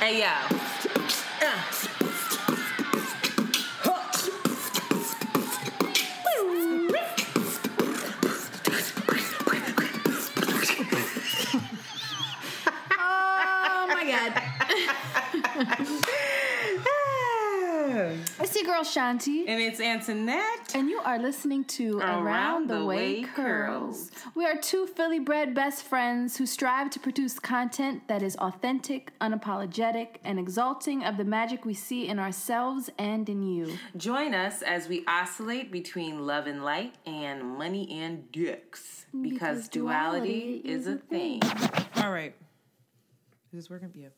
Hey, yo. It's your girl Shanti, and it's Antoinette, and you are listening to Around the Way Curls. We are two Philly-bred best friends who strive to produce content that is authentic, unapologetic, and exalting of the magic we see in ourselves and in you. Join us as we oscillate between love and light and money and dicks, because duality is a thing. All right, is this working? Yeah.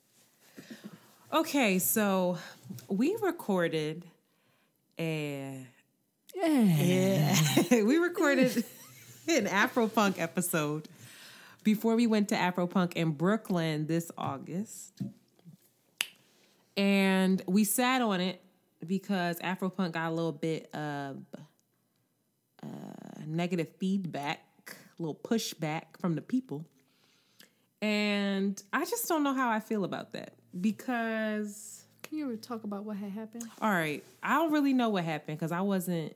Okay, so we recorded an Afro Punk episode before we went to Afro Punk in Brooklyn this August. And we sat on it because Afro Punk got a little bit of negative feedback, a little pushback from the people. And I just don't know how I feel about that. Because... Can you ever talk about what had happened? All right. I don't really know what happened because I wasn't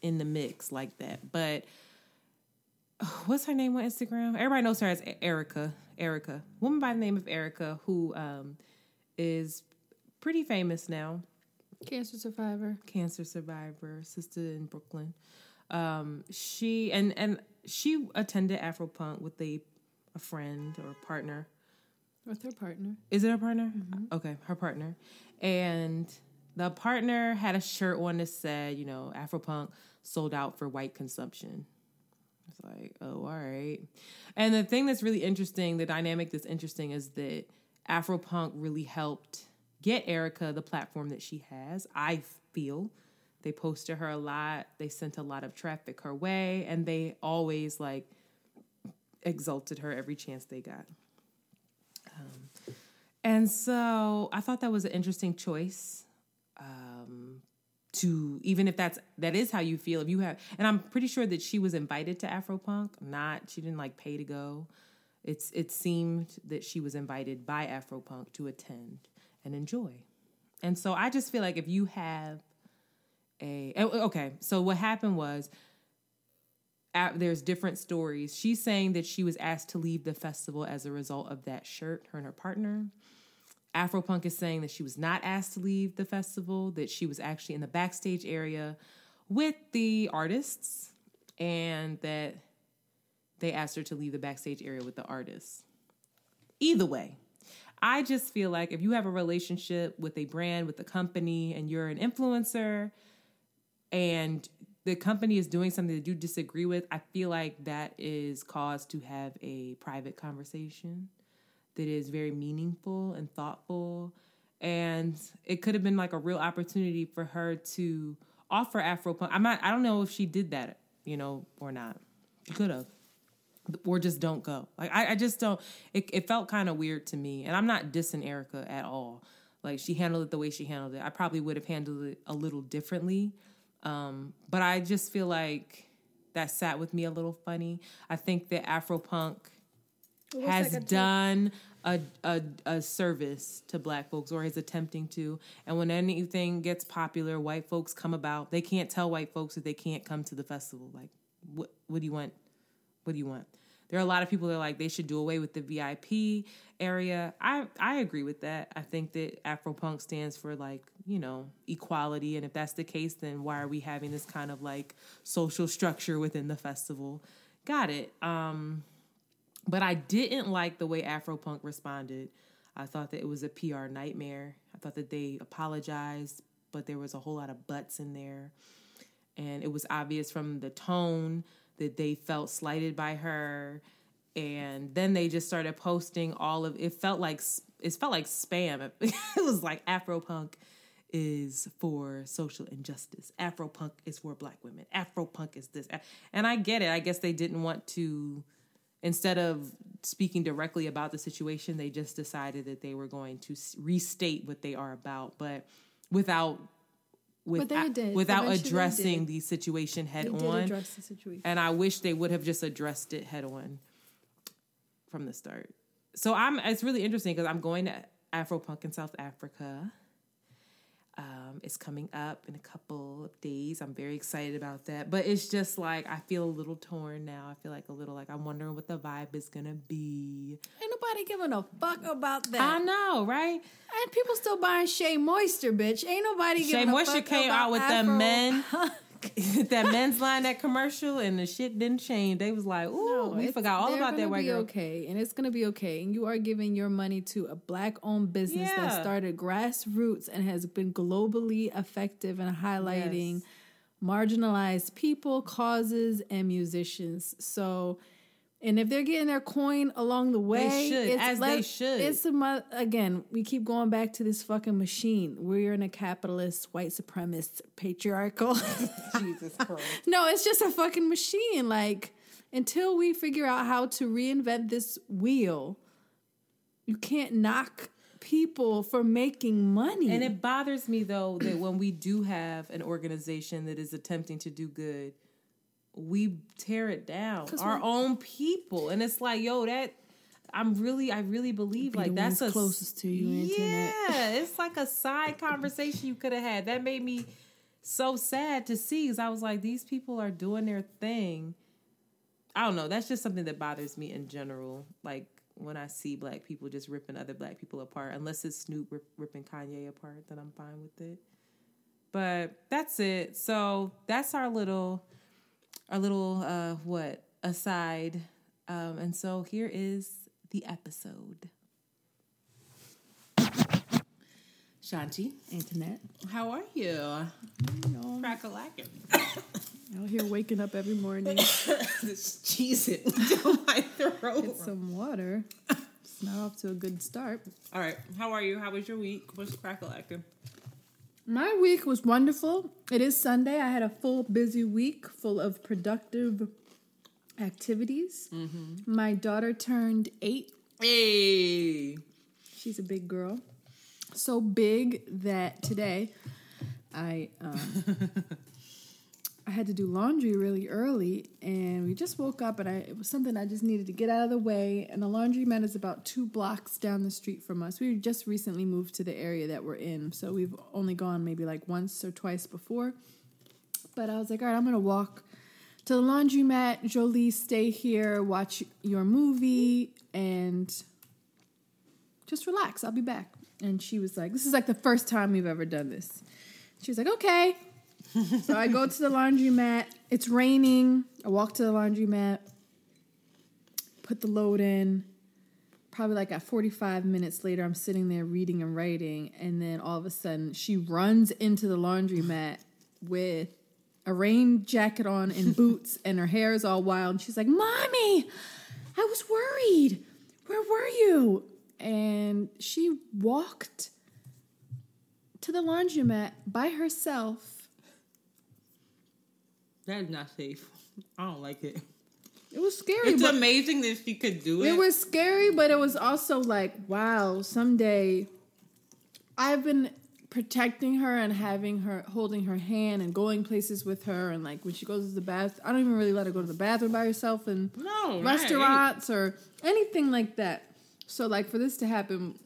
in the mix like that. But what's her name on Instagram? Everybody knows her as Erica. Erica. Woman by the name of Erica, who is pretty famous now. Cancer survivor. Sister in Brooklyn. She attended Afropunk with a friend or a partner. With her partner. Is it her partner? Mm-hmm. Okay, her partner. And the partner had a shirt on that said, Afropunk sold out for white consumption. It's like, oh, all right. And the thing that's really interesting, the dynamic that's interesting, is that Afropunk really helped get Erica the platform that she has, I feel. They posted her a lot. They sent a lot of traffic her way. And they always, exalted her every chance they got. And so I thought that was an interesting choice to, even if that is how you feel, if you have, and I'm pretty sure that she was invited to Afropunk, she didn't pay to go. It seemed that she was invited by Afropunk to attend and enjoy. And so I just feel like if you have so what happened was, there's different stories. She's saying that she was asked to leave the festival as a result of that shirt, her and her partner. Afropunk is saying that she was not asked to leave the festival, that she was actually in the backstage area with the artists, and that they asked her to leave the backstage area with the artists. Either way, I just feel like if you have a relationship with a brand, with a company, and you're an influencer, and the company is doing something that you disagree with, I feel like that is cause to have a private conversation that is very meaningful and thoughtful. And it could have been a real opportunity for her to offer Afropunk. I don't know if she did that, or not. She could have. Or just don't go. I just don't. It felt kind of weird to me. And I'm not dissing Erica at all. She handled it the way she handled it. I probably would have handled it a little differently. But I just feel like that sat with me a little funny. I think that Afropunk has done a service to black folks, or is attempting to. And when anything gets popular, white folks come about. They can't tell white folks that they can't come to the festival. What do you want? What do you want? There are a lot of people that are like, they should do away with the VIP area. I agree with that. I think that Afropunk stands for equality. And if that's the case, then why are we having this kind of social structure within the festival? Got it. But I didn't like the way Afropunk responded. I thought that it was a PR nightmare. I thought that they apologized, but there was a whole lot of buts in there. And it was obvious from the tone that they felt slighted by her, and then they just started posting it felt like spam. It was like, Afropunk is for social injustice. Afropunk is for black women. Afropunk is this. And I get it. I guess they didn't want to, instead of speaking directly about the situation, they just decided that they were going to restate what they are about, but without addressing the situation head on. They did address the situation. And I wish they would have just addressed it head on from the start. So it's really interesting because I'm going to Afro Punk in South Africa. It's coming up in a couple of days. I'm very excited about that. But it's just like I feel a little torn now. I feel like a little like I'm wondering what the vibe is going to be. Ain't nobody giving a fuck about that. I know, right? And people still buying Shea Moisture, bitch. Ain't nobody giving a fuck about Shea Moisture came out with Afro them men. That men's line, that commercial, and the shit didn't change. They was like, ooh, no, we forgot all about that white girl. Okay, and it's going to be okay. And you are giving your money to a black-owned business that started grassroots and has been globally effective in highlighting marginalized people, causes, and musicians. So, and if they're getting their coin along the way, they should, they should. Again, we keep going back to this fucking machine. We're in a capitalist, white supremacist, patriarchal. Jesus Christ. No, it's just a fucking machine. Like, until we figure out how to reinvent this wheel, you can't knock people for making money. And it bothers me, though, that when we do have an organization that is attempting to do good, we tear it down, our own people, and it's like, yo, that I really believe like that's a closest to you, Antoinette. Yeah, it's like a side conversation you could have had. That made me so sad to see, because I was like, these people are doing their thing. I don't know. That's just something that bothers me in general. Like when I see black people just ripping other black people apart, unless it's Snoop ripping Kanye apart, then I'm fine with it. But that's it. So that's our little. Aside. And so here is the episode. Shanti. Antoinette. How are you? Crack-a-lackin'. Out here waking up every morning. This cheese it into my throat. Get some water. It's not off to a good start. All right. How are you? How was your week? What's crack-a-lackin'? My week was wonderful. It is Sunday. I had a full, busy week full of productive activities. Mm-hmm. My daughter turned 8. Hey! She's a big girl. So big that today I had to do laundry really early, and we just woke up, and it was something I just needed to get out of the way, and the laundromat is about 2 blocks down the street from us. We just recently moved to the area that we're in, so we've only gone maybe like once or twice before, but I was like, all right, I'm going to walk to the laundromat, Jolie, stay here, watch your movie, and just relax. I'll be back. And she was like, this is like the first time we've ever done this. She was like, okay. So I go to the laundromat. It's raining. I walk to the laundromat, put the load in. Probably like at 45 minutes later, I'm sitting there reading and writing. And then all of a sudden, she runs into the laundromat with a rain jacket on and boots, and her hair is all wild. And she's like, Mommy, I was worried. Where were you? And she walked to the laundromat by herself. That is not safe. I don't like it. It was scary. It's amazing that she could do it. It was scary, but it was also like, wow, someday I've been protecting her and having her, holding her hand and going places with her. And like when she goes to the bathroom, I don't even really let her go to the bathroom by herself and restaurants or anything like that. So like for this to happen,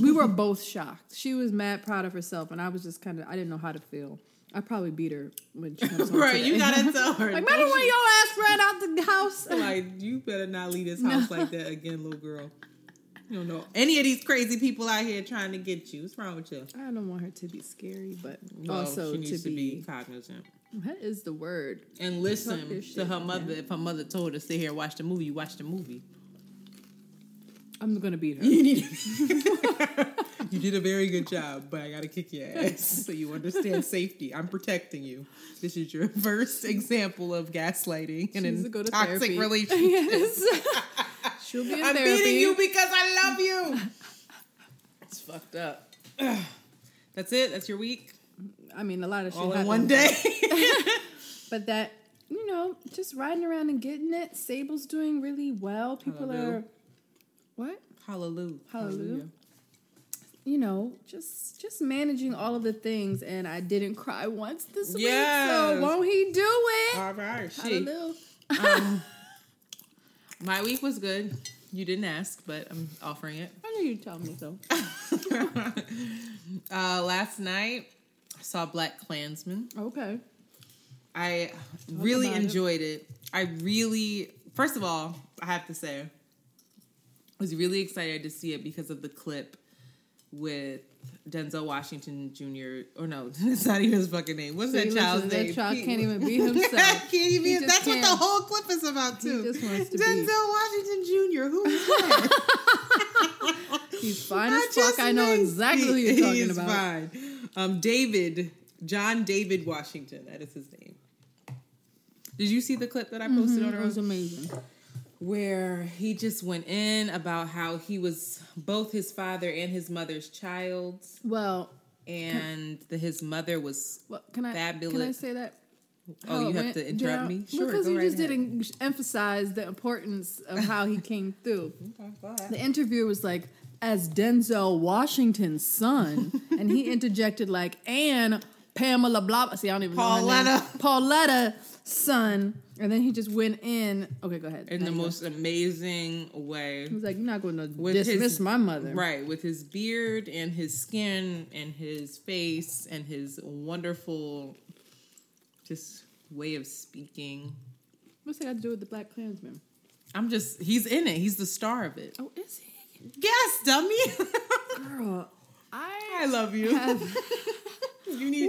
we were both shocked. She was mad proud of herself, and I was just kind of, I didn't know how to feel. I probably beat her when she comes home. Right, today. You gotta tell her. Like, remember when your ass ran out the house? Like, you better not leave this house like that again, little girl. You don't know any of these crazy people out here trying to get you. What's wrong with you? I don't want her to be scary, but also she needs to be cognizant. That is the word. And listen to her mother. If her mother told her to sit here and watch the movie, you watch the movie. I'm gonna beat her. You need to. You did a very good job, but I gotta kick your ass so you understand safety. I'm protecting you. This is your first example of gaslighting and a toxic therapy. Relationship. Yes. She'll be in therapy. I'm beating you because I love you. It's fucked up. That's it. That's your week. I mean, a lot of shit all in one day. But that, you know, just riding around and getting it. Sable's doing really well. People are what? Hallelujah. You know, just managing all of the things, and I didn't cry once this week, so won't he do it? All right, hallelujah. My week was good. You didn't ask, but I'm offering it. I knew you'd tell me so. Last night, I saw Black Klansman. Okay. I really enjoyed it. First of all, I have to say, I was really excited to see it because of the clip with Denzel Washington Jr. Or no, that's not even his fucking name. What's that child's name? That child can't even be himself. That's what the whole clip is about, too. He just wants to Denzel Washington Jr. Who is that? He's fine as fuck. I know exactly who you're talking about. He's fine. John David Washington. That is his name. Did you see the clip that I posted on our own? It was amazing. Where he just went in about how he was both his father and his mother's child. Well. And his mother was fabulous. Can I say that? Oh, you have to interrupt me? Sure, because you just didn't emphasize the importance of how he came through. Okay, the interviewer was like, as Denzel Washington's son. And he interjected like, and Pamela blah. See, I don't even know her name. Pauletta. Son, and then he just went in. Okay, go ahead. In the most amazing way. He was like, "You're not going to dismiss my mother." Right, with his beard and his skin and his face and his wonderful, just way of speaking. What's that got to do with the Black Klansman? He's in it. He's the star of it. Oh, is he? Yes, dummy. Girl, I love you.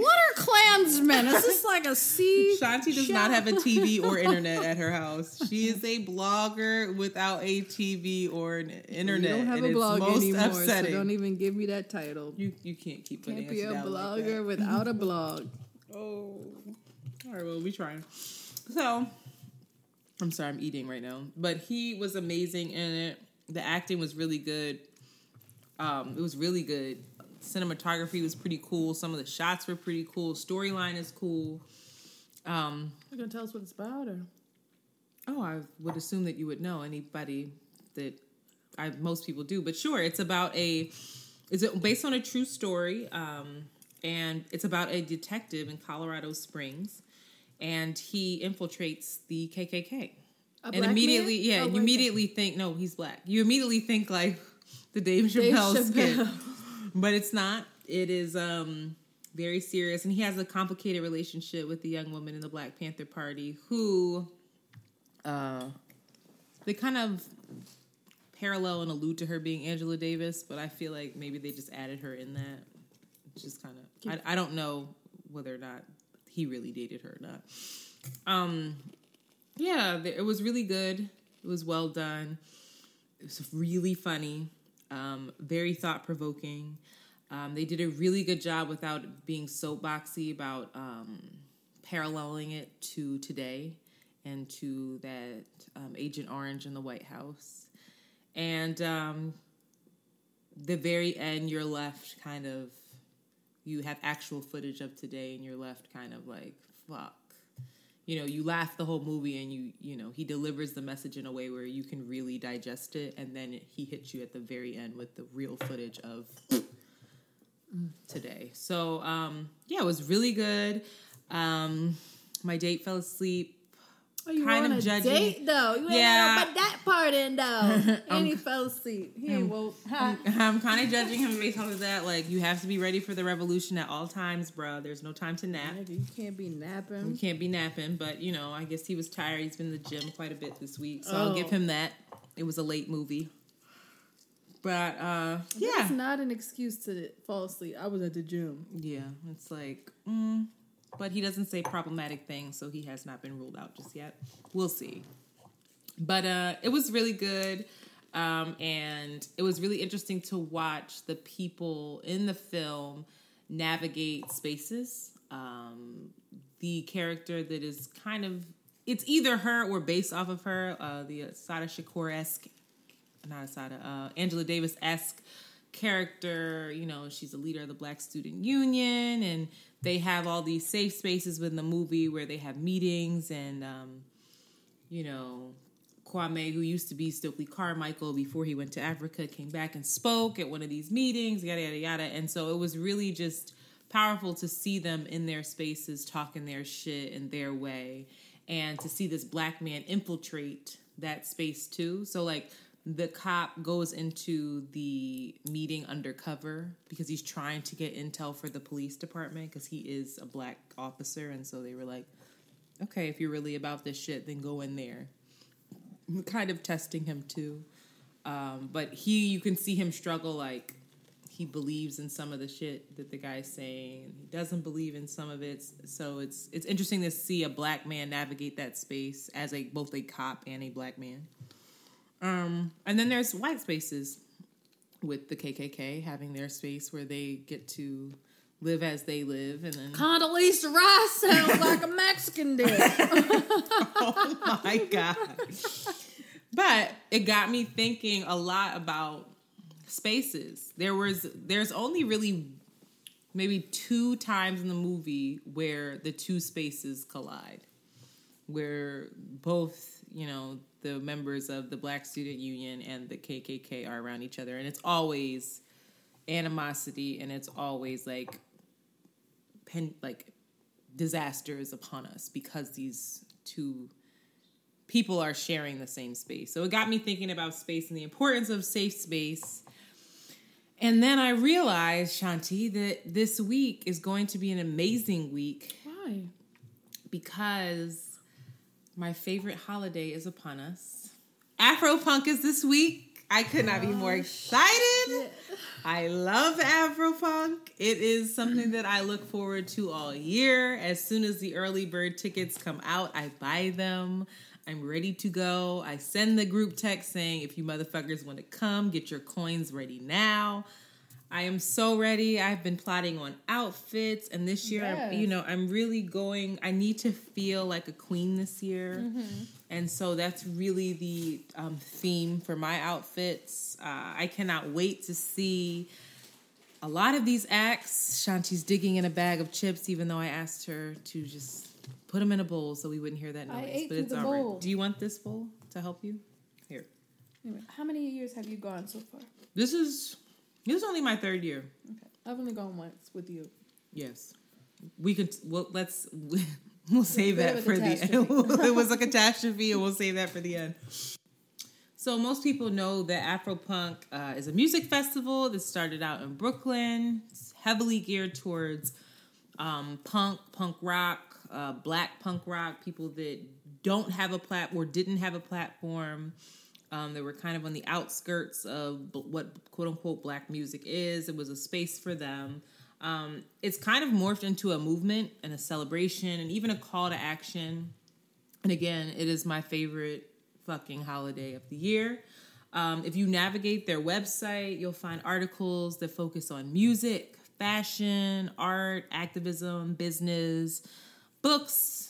What are Klansmen? Is this like a C? Shanti does not have a TV or internet at her house. She is a blogger without a TV or an internet. You don't have a blog anymore, upsetting. So don't even give me that title. You can't keep putting it out. Can't be a blogger like without a blog. Oh. All right, well, we trying. So, I'm sorry, I'm eating right now. But he was amazing in it. The acting was really good. It was really good. Cinematography was pretty cool. Some of the shots were pretty cool. Storyline is cool. You're going to tell us what it's about? Or? Oh, I would assume that you would know anybody that most people do. But sure, it's about based on a true story. And it's about a detective in Colorado Springs. And he infiltrates the KKK. He's black. You immediately think like the Dave Chappelle skit. But it's not. It is very serious. And he has a complicated relationship with the young woman in the Black Panther Party who they kind of parallel and allude to her being Angela Davis. But I feel like maybe they just added her in that. It's just kind of... I don't know whether or not he really dated her or not. Yeah, it was really good. It was well done. It was really funny. Very thought-provoking. They did a really good job without being soapboxy about paralleling it to today and to that Agent Orange in the White House. And the very end, you're left kind of... You have actual footage of today and you're left kind of like, fuck. You know, you laugh the whole movie and you know, he delivers the message in a way where you can really digest it. And then he hits you at the very end with the real footage of today. So, yeah, it was really good. My date fell asleep. Oh, you kind of judging. Date, though. You ain't got that part in, though. And he fell asleep. He ain't woke. I'm kind of judging him based on that. Like, you have to be ready for the revolution at all times, bro. There's no time to nap. You can't be napping. But, you know, I guess he was tired. He's been in the gym quite a bit this week. So I'll give him that. It was a late movie. But, yeah. That's not an excuse to fall asleep. I was at the gym. Yeah. It's like, But he doesn't say problematic things, so he has not been ruled out just yet. We'll see. But it was really good, and it was really interesting to watch the people in the film navigate spaces. The character that is kind of... It's either her or based off of her, the Asada Shakur-esque... Not Asada, Angela Davis-esque character. You know, she's a leader of the Black Student Union, and... They have all these safe spaces within the movie where they have meetings and, you know, Kwame, who used to be Stokely Carmichael before he went to Africa, came back and spoke at one of these meetings, yada, yada, yada. And so it was really just powerful to see them in their spaces talking their shit in their way and to see this black man infiltrate that space too. So, like, the cop goes into the meeting undercover because he's trying to get intel for the police department because he is a black officer. And so they were like, okay, if you're really about this shit, then go in there. Kind of testing him too. But you can see him struggle. Like, he believes in some of the shit that the guy's saying. He doesn't believe in some of it. So it's interesting to see a black man navigate that space as both a cop and a black man. And then there's white spaces with the KKK having their space where they get to live as they live. And then Condoleezza Rice sounds like a Mexican dick. Oh my God. But it got me thinking a lot about spaces. There's only really maybe two times in the movie where the two spaces collide, where both, the members of the Black Student Union and the KKK are around each other. And it's always animosity, and it's always like disasters upon us because these two people are sharing the same space. So it got me thinking about space and the importance of safe space. And then I realized, Shanti, that this week is going to be an amazing week. Why? Because my favorite holiday is upon us. Afro Punk is this week. I could not be more excited. Shit. I love Afro Punk. It is something that I look forward to all year. As soon as the early bird tickets come out, I buy them. I'm ready to go. I send the group text saying, if you motherfuckers want to come, get your coins ready now. I am so ready. I've been plotting on outfits, and this year, yes, I'm really going. I need to feel like a queen this year, and so that's really the theme for my outfits. I cannot wait to see a lot of these acts. Shanti's digging in a bag of chips, even though I asked her to just put them in a bowl so we wouldn't hear that noise. I ate but it's the all bowl. Right. Do you want this bowl to help you? Here. Anyway, how many years have you gone so far? It was only my third year. Okay. I've only gone once with you. Yes. We'll save that for the end. It was a catastrophe, and we'll save that for the end. So most people know that Afro Punk is a music festival that started out in Brooklyn. It's heavily geared towards punk rock, black punk rock, people that don't have a platform or didn't have a platform. They were kind of on the outskirts of what quote-unquote black music is. It was a space for them. It's kind of morphed into a movement and a celebration and even a call to action. And again, it is my favorite fucking holiday of the year. If you navigate their website, you'll find articles that focus on music, fashion, art, activism, business, books,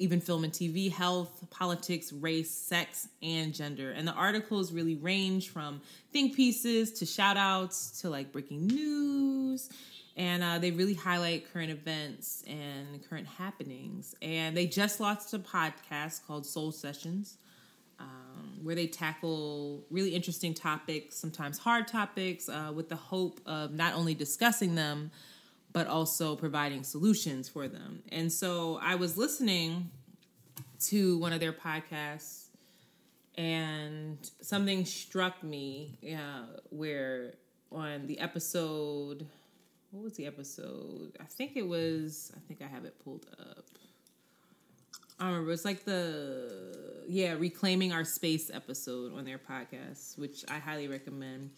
even film and TV, health, politics, race, sex, and gender. And the articles really range from think pieces to shout-outs to, breaking news. And they really highlight current events and current happenings. And they just launched a podcast called Soul Sessions, where they tackle really interesting topics, sometimes hard topics, with the hope of not only discussing them, but also providing solutions for them. And so I was listening to one of their podcasts, and something struck me where on the episode, what was the episode? I think I have it pulled up. I don't remember. It's Reclaiming Our Space episode on their podcast, which I highly recommend.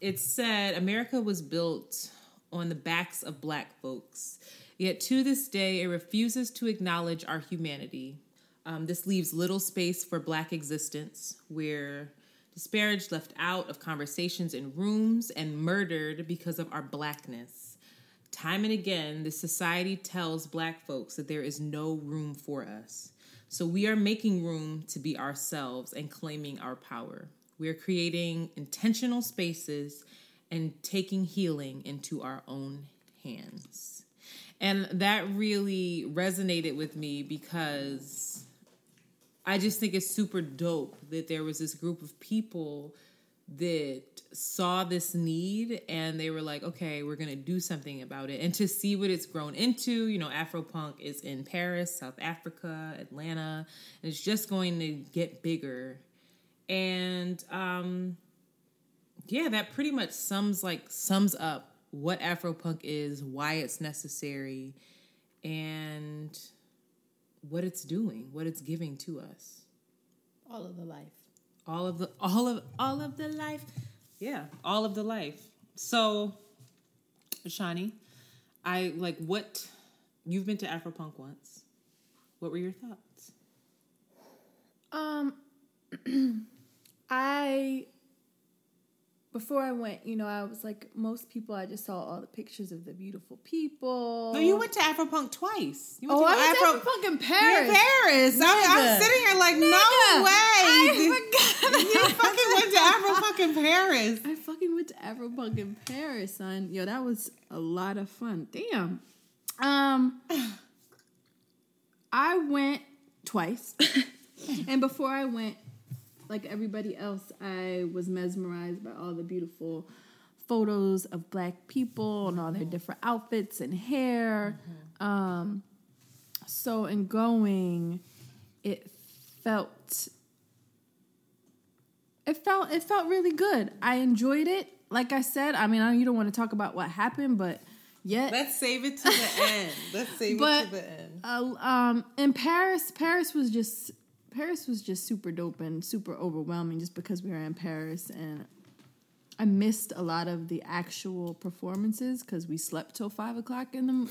It said, America was built on the backs of black folks. Yet to this day, it refuses to acknowledge our humanity. This leaves little space for black existence. We're disparaged, left out of conversations in rooms, and murdered because of our blackness. Time and again, this society tells black folks that there is no room for us. So we are making room to be ourselves and claiming our power. We're creating intentional spaces and taking healing into our own hands. And that really resonated with me because I just think it's super dope that there was this group of people that saw this need and they were like, okay, we're going to do something about it. And to see what it's grown into, Afro Punk is in Paris, South Africa, Atlanta, and it's just going to get bigger And yeah, that pretty much sums up what Afro Punk is, why it's necessary, and what it's doing, what it's giving to us. All of the life. All of the life. Yeah, all of the life. So, Shani, you've been to Afro Punk once. What were your thoughts? Before I went, I was like, most people, I just saw all the pictures of the beautiful people. No, you went to Afropunk twice. I went to Afropunk in Paris. I'm sitting here like, nigga, no way. I fucking went to Afropunk in Paris, son. Yo, that was a lot of fun. Damn. I went twice. And before I went, like everybody else, I was mesmerized by all the beautiful photos of Black people and all their different outfits and hair. Mm-hmm. So in going, it felt really good. I enjoyed it. Like I said, you don't want to talk about what happened, but yeah, let's save it to the end. In Paris was just super dope and super overwhelming just because we were in Paris, and I missed a lot of the actual performances because we slept till 5:00 in the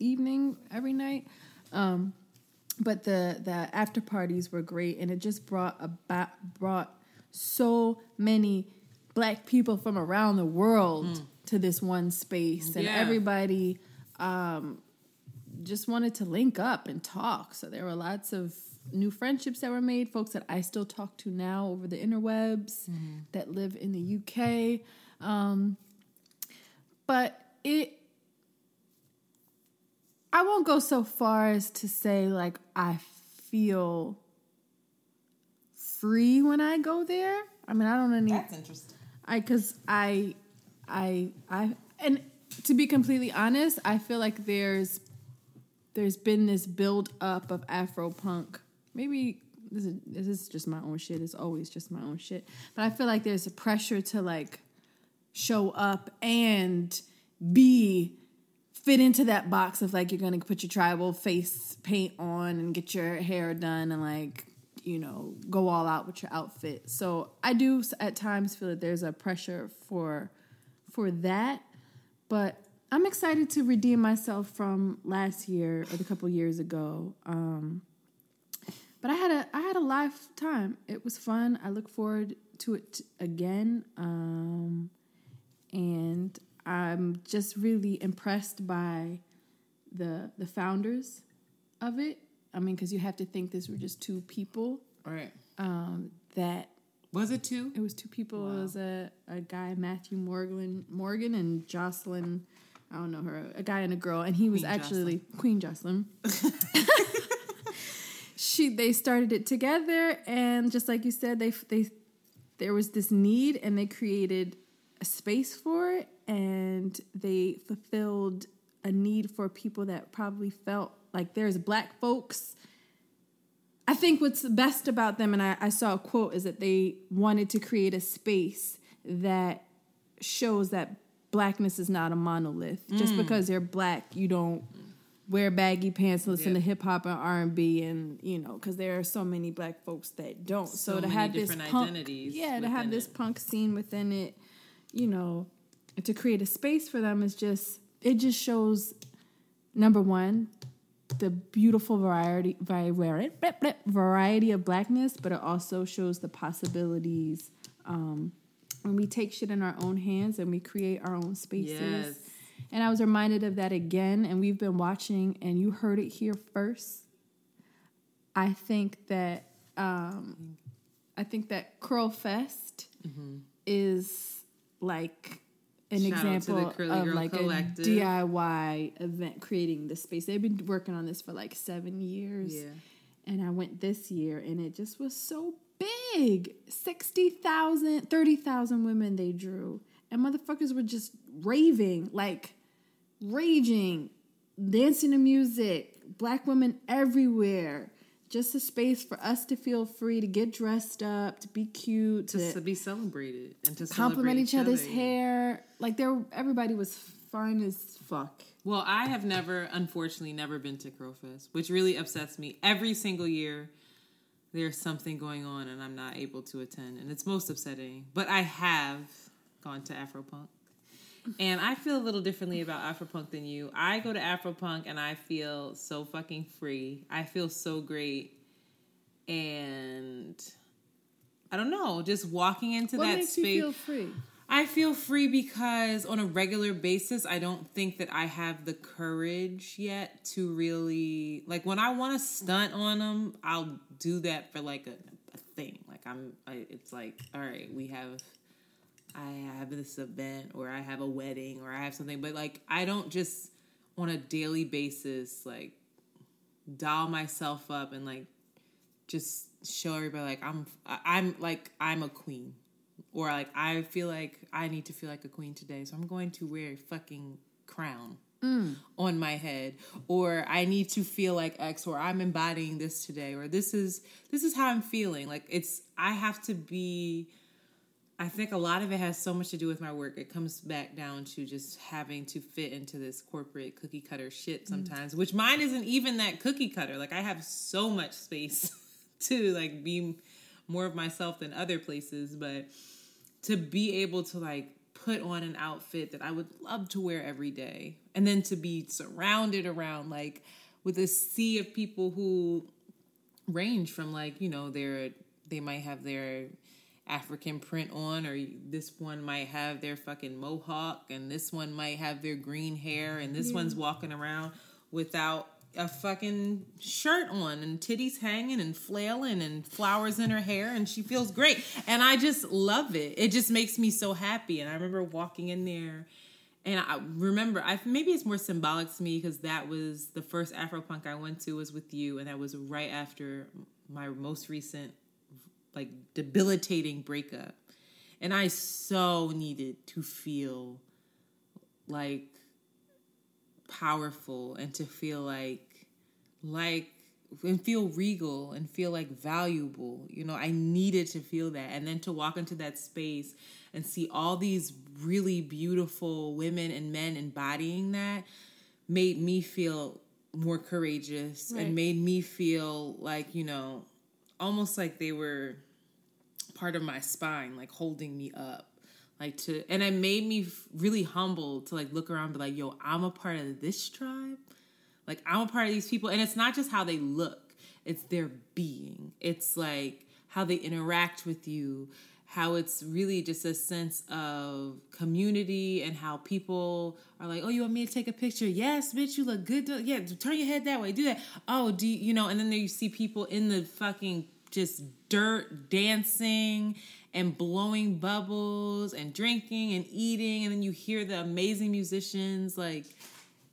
evening every night. But the after parties were great, and it just brought so many Black people from around the world to this one space, and everybody just wanted to link up and talk. So there were lots of new friendships that were made, folks that I still talk to now over the interwebs that live in the UK. But I won't go so far as to say, like, I feel free when I go there. I don't need... That's interesting. Because to be completely honest, I feel like there's been this build up of Afro Punk. Maybe this is just my own shit. It's always just my own shit. But I feel like there's a pressure to, like, show up and fit into that box of, like, you're going to put your tribal face paint on and get your hair done and, like, go all out with your outfit. So I do at times feel that there's a pressure for that. But I'm excited to redeem myself from last year or the couple years ago. But I had a lifetime. It was fun. I look forward to it again. And I'm just really impressed by the founders of it. Because you have to think this were just two people. All right. That was it two? It was two people. Wow. It was a guy, Matthew Morgan and Jocelyn. I don't know her. A guy and a girl, and he was Queen Jocelyn. They started it together, and just like you said, there was this need, and they created a space for it, and they fulfilled a need for people that probably felt like there's Black folks. I think what's best about them, and I saw a quote, is that they wanted to create a space that shows that Blackness is not a monolith. Just because you're Black, you don't wear baggy pants, listen to hip hop and R&B, and because there are so many Black folks that don't. So to have this punk scene within it, to create a space for them is just shows, number one, the beautiful variety of Blackness, but it also shows the possibilities. When we take shit in our own hands and we create our own spaces. Yes. And I was reminded of that again, and we've been watching, and you heard it here first. I think that Curl Fest is like an example of like collective. A DIY event creating this space. They've been working on this for like 7 years. Yeah. And I went this year, and it just was so big. 30,000 women they drew. And motherfuckers were just raving, like raging, dancing to music, Black women everywhere, just a space for us to feel free to get dressed up, to be cute, to be celebrated, and to compliment each other's hair. Like, everybody was fine as fuck. Well, I have unfortunately never been to Curl Fest, which really upsets me. Every single year, there's something going on, and I'm not able to attend, and it's most upsetting. But I have gone to Afro Punk, and I feel a little differently about Afro Punk than you. I go to Afro Punk, and I feel so fucking free. I feel so great, and I don't know, just walking into that space. What makes you feel free? I feel free because on a regular basis, I don't think that I have the courage yet to really... Like, when I want to stunt on them, I'll do that for, like, a thing. Like, it's like, all right, I have this event, or I have a wedding, or I have something. But, like, I don't just, on a daily basis, like, doll myself up and, like, just show everybody, like, I'm a queen. Or, like, I feel like I need to feel like a queen today, so I'm going to wear a fucking crown on my head. Or I need to feel like X, or I'm embodying this today, or this is how I'm feeling. Like, I think a lot of it has so much to do with my work. It comes back down to just having to fit into this corporate cookie cutter shit sometimes, which mine isn't even that cookie cutter. Like, I have so much space to, like, be more of myself than other places, but... to be able to, like, put on an outfit that I would love to wear every day. And then to be surrounded around, like, with a sea of people who range from, like, you know, they might have their African print on, or this one might have their fucking mohawk, and this one might have their green hair, and this one's walking around without a fucking shirt on, and titties hanging and flailing and flowers in her hair, and she feels great. And I just love it. It just makes me so happy. And I remember walking in there, and maybe it's more symbolic to me because that was the first Afropunk I went to was with you, and that was right after my most recent, like, debilitating breakup. And I so needed to feel like powerful, and to feel like and feel regal, and feel like valuable. You know, I needed to feel that. And then to walk into that space and see all these really beautiful women and men embodying that made me feel more courageous, right? And made me feel like, you know, almost like they were part of my spine, like holding me up. And it made me really humble to, like, look around and be like, yo, I'm a part of this tribe. Like, I'm a part of these people. And it's not just how they look. It's their being. It's, like, how they interact with you, how it's really just a sense of community, and how people are like, oh, you want me to take a picture? Yes, bitch, you look good. Yeah, turn your head that way. Do that. Oh, you know, and then there you see people in the fucking just dirt dancing and blowing bubbles and drinking and eating. And then you hear the amazing musicians, like,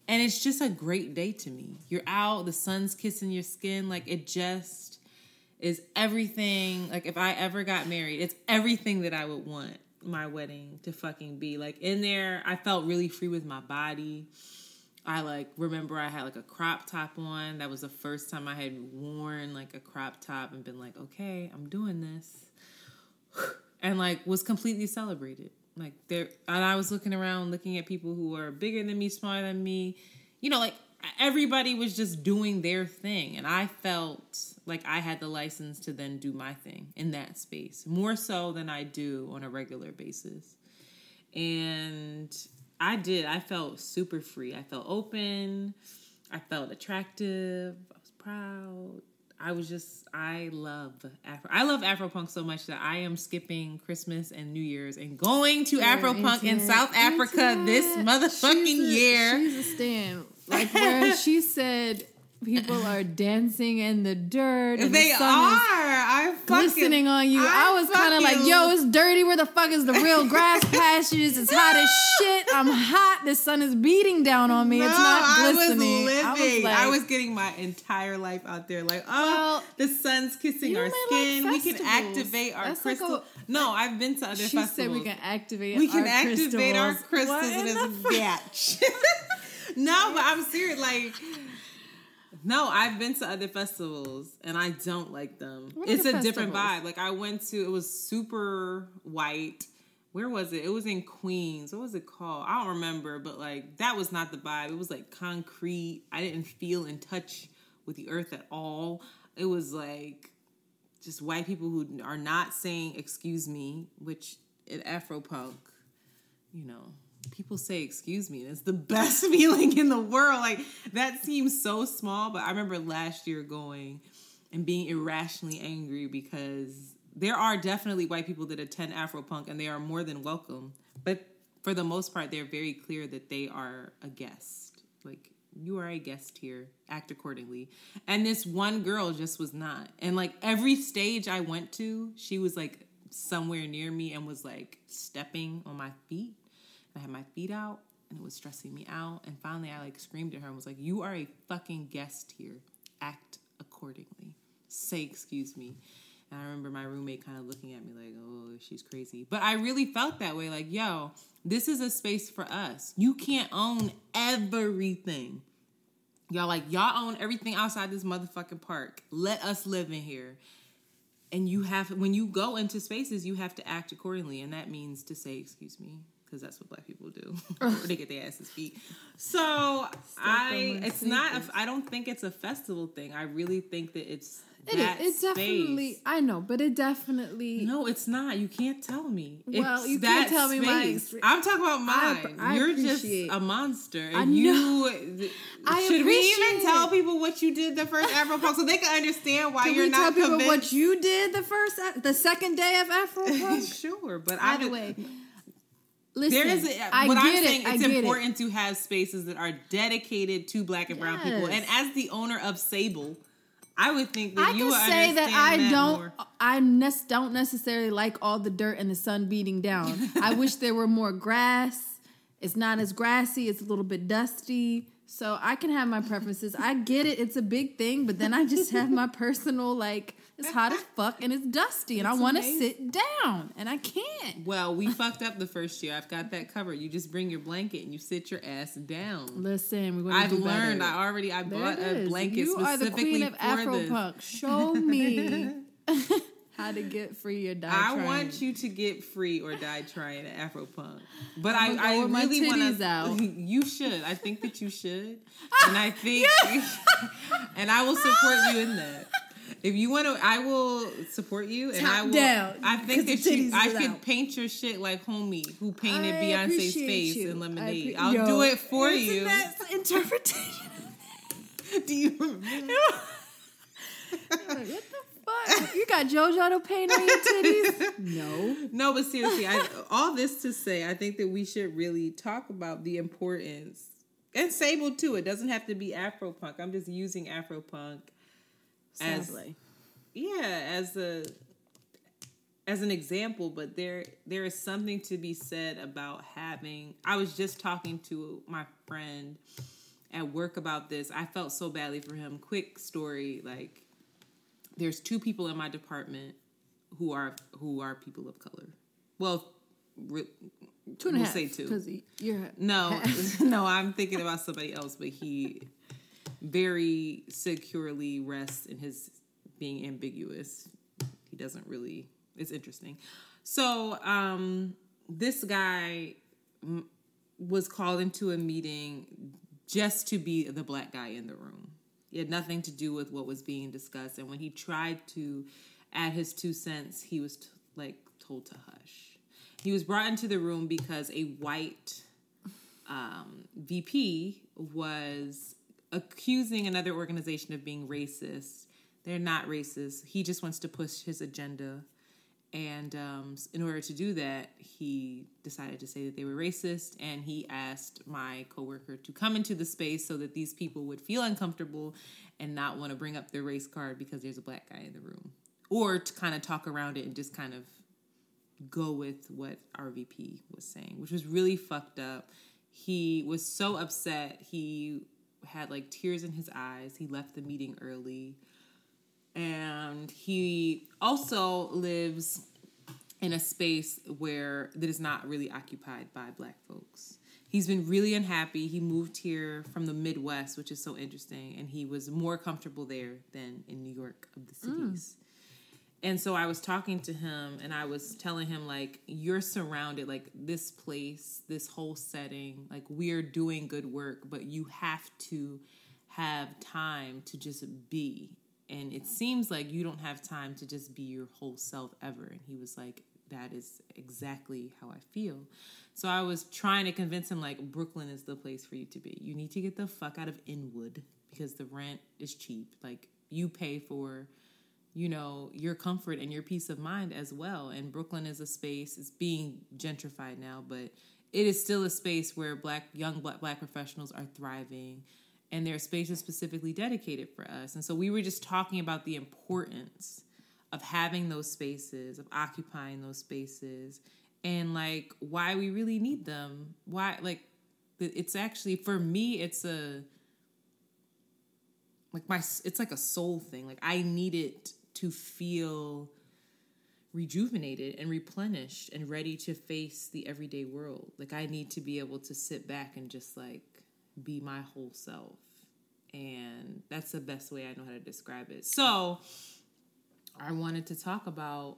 and it's just a great day to me. You're out, the sun's kissing your skin. Like, it just is everything. Like, if I ever got married, it's everything that I would want my wedding to fucking be. Like, in there, I felt really free with my body. I, like, remember I had, like, a crop top on. That was the first time I had worn, like, a crop top and been like, okay, I'm doing this. And, like, was completely celebrated. Like, and I was looking around, looking at people who are bigger than me, smaller than me. You know, like, everybody was just doing their thing. And I felt like I had the license to then do my thing in that space, more so than I do on a regular basis. And I did. I felt super free. I felt open. I felt attractive. I was proud. I love Afropunk so much that I am skipping Christmas and New Year's and going to Afropunk in South Africa this motherfucking year. She's a stan. Like, where she said people are dancing in the dirt. And they the sun are. I fucking listening on you. I was kind of like, yo, it's dirty. Where the fuck is the real grass pastures? It's hot as shit. I'm hot. The sun is beating down on me. No, it's not glistening. I was getting my entire life out there. Like, the sun's kissing our skin. Like, we can activate our crystals. Like I've been to other festivals. She said we can activate our crystals. What in this bitch? No, but I'm serious. Like... No, I've been to other festivals and I don't like them. It's a different vibe. Like I went to, it was super white. Where was it? It was in Queens. What was it called? I don't remember, but like that was not the vibe. It was like concrete. I didn't feel in touch with the earth at all. It was like just white people who are not saying excuse me, which in Afro Punk, you know, people say excuse me and it's the best feeling in the world. Like that seems so small, but I remember last year going and being irrationally angry because there are definitely white people that attend Afro Punk and they are more than welcome. But for the most part, they're very clear that they are a guest. Like, you are a guest here. Act accordingly. And this one girl just was not. And like every stage I went to, she was like somewhere near me and was like stepping on my feet. I had my feet out and it was stressing me out. And finally I like screamed at her and was like, you are a fucking guest here. Act accordingly. Say excuse me. And I remember my roommate kind of looking at me like, oh, she's crazy. But I really felt that way. Like, yo, this is a space for us. You can't own everything. Y'all like, y'all own everything outside this motherfucking park. Let us live in here. And you have, when you go into spaces, you have to act accordingly. And that means to say, excuse me, because that's what black people do. Or they get their asses beat. So I don't think it's a festival thing. I really think that it's, No, it's not. You can't tell me. Well, you can't tell me my experience. I'm talking about mine. You're just a monster. And you should we even tell people what you did the first Afro Punk so they can understand why you're not convinced? Tell people what you did the second day of Afro Punk? Sure, but either way. Listen, it's important to have spaces that are dedicated to black and brown people. And as the owner of Sable, I would think that you would understand that more. I don't necessarily like all the dirt and the sun beating down. I wish there were more grass. It's not as grassy. It's a little bit dusty. So I can have my preferences. I get it. It's a big thing. But then I just have my personal, like, it's hot as fuck and it's dusty. And I want to sit down. And I can't. Well, we fucked up the first year. I've got that covered. You just bring your blanket and you sit your ass down. Listen, we're going to do better. I've learned. I bought a blanket specifically for this. You are the queen of Afro Punk. Show me how to get free or die trying. I want you to get free or die trying at Afro Punk. But I really want to. You should. I think that you should. And I think. Yes! And I will support you in that. If you want to, I will support you. And I will. Down, I think that I could paint your shit like homie who painted Beyonce's face in Lemonade. I'll do it for you. That's the interpretation of that. Do you remember? What the fuck? You got JoJo to paint on your titties? No, but seriously, all this to say, I think that we should really talk about the importance. And Sable, too. It doesn't have to be Afro Punk. I'm just using Afro Punk. As an example, but there is something to be said about having. I was just talking to my friend at work about this. I felt so badly for him. Quick story, like there's two people in my department who are people of color. Well, two and a half. Say two. You're no. I'm thinking about somebody else, but he. Very securely rests in his being ambiguous. He doesn't really. It's interesting. So this guy was called into a meeting just to be the black guy in the room. It had nothing to do with what was being discussed. And when he tried to add his 2 cents, he was told to hush. He was brought into the room because a white VP was accusing another organization of being racist. They're not racist. He just wants to push his agenda. And in order to do that, he decided to say that they were racist. And he asked my coworker to come into the space so that these people would feel uncomfortable and not want to bring up their race card because there's a black guy in the room. Or to kind of talk around it and just kind of go with what RVP was saying, which was really fucked up. He was so upset. He had tears in his eyes. He left the meeting early. And he also lives in a space that is not really occupied by black folks. He's been really unhappy. He moved here from the Midwest, which is so interesting, and he was more comfortable there than in New York of the cities. Mm. And so I was talking to him, and I was telling him, like, you're surrounded, like, this place, this whole setting, like, we're doing good work, but you have to have time to just be. And it seems like you don't have time to just be your whole self ever. And he was like, that is exactly how I feel. So I was trying to convince him, like, Brooklyn is the place for you to be. You need to get the fuck out of Inwood because the rent is cheap. Like, you pay for, you know, your comfort and your peace of mind as well. And Brooklyn is a space, it's being gentrified now, but it is still a space where young black professionals are thriving, and there are spaces specifically dedicated for us. And so we were just talking about the importance of having those spaces, of occupying those spaces, and, like, why we really need them. Why, like, it's actually, for me, it's a, like, it's like a soul thing. Like, I need it to feel rejuvenated and replenished and ready to face the everyday world. Like, I need to be able to sit back and just, like, be my whole self. And that's the best way I know how to describe it. So I wanted to talk about,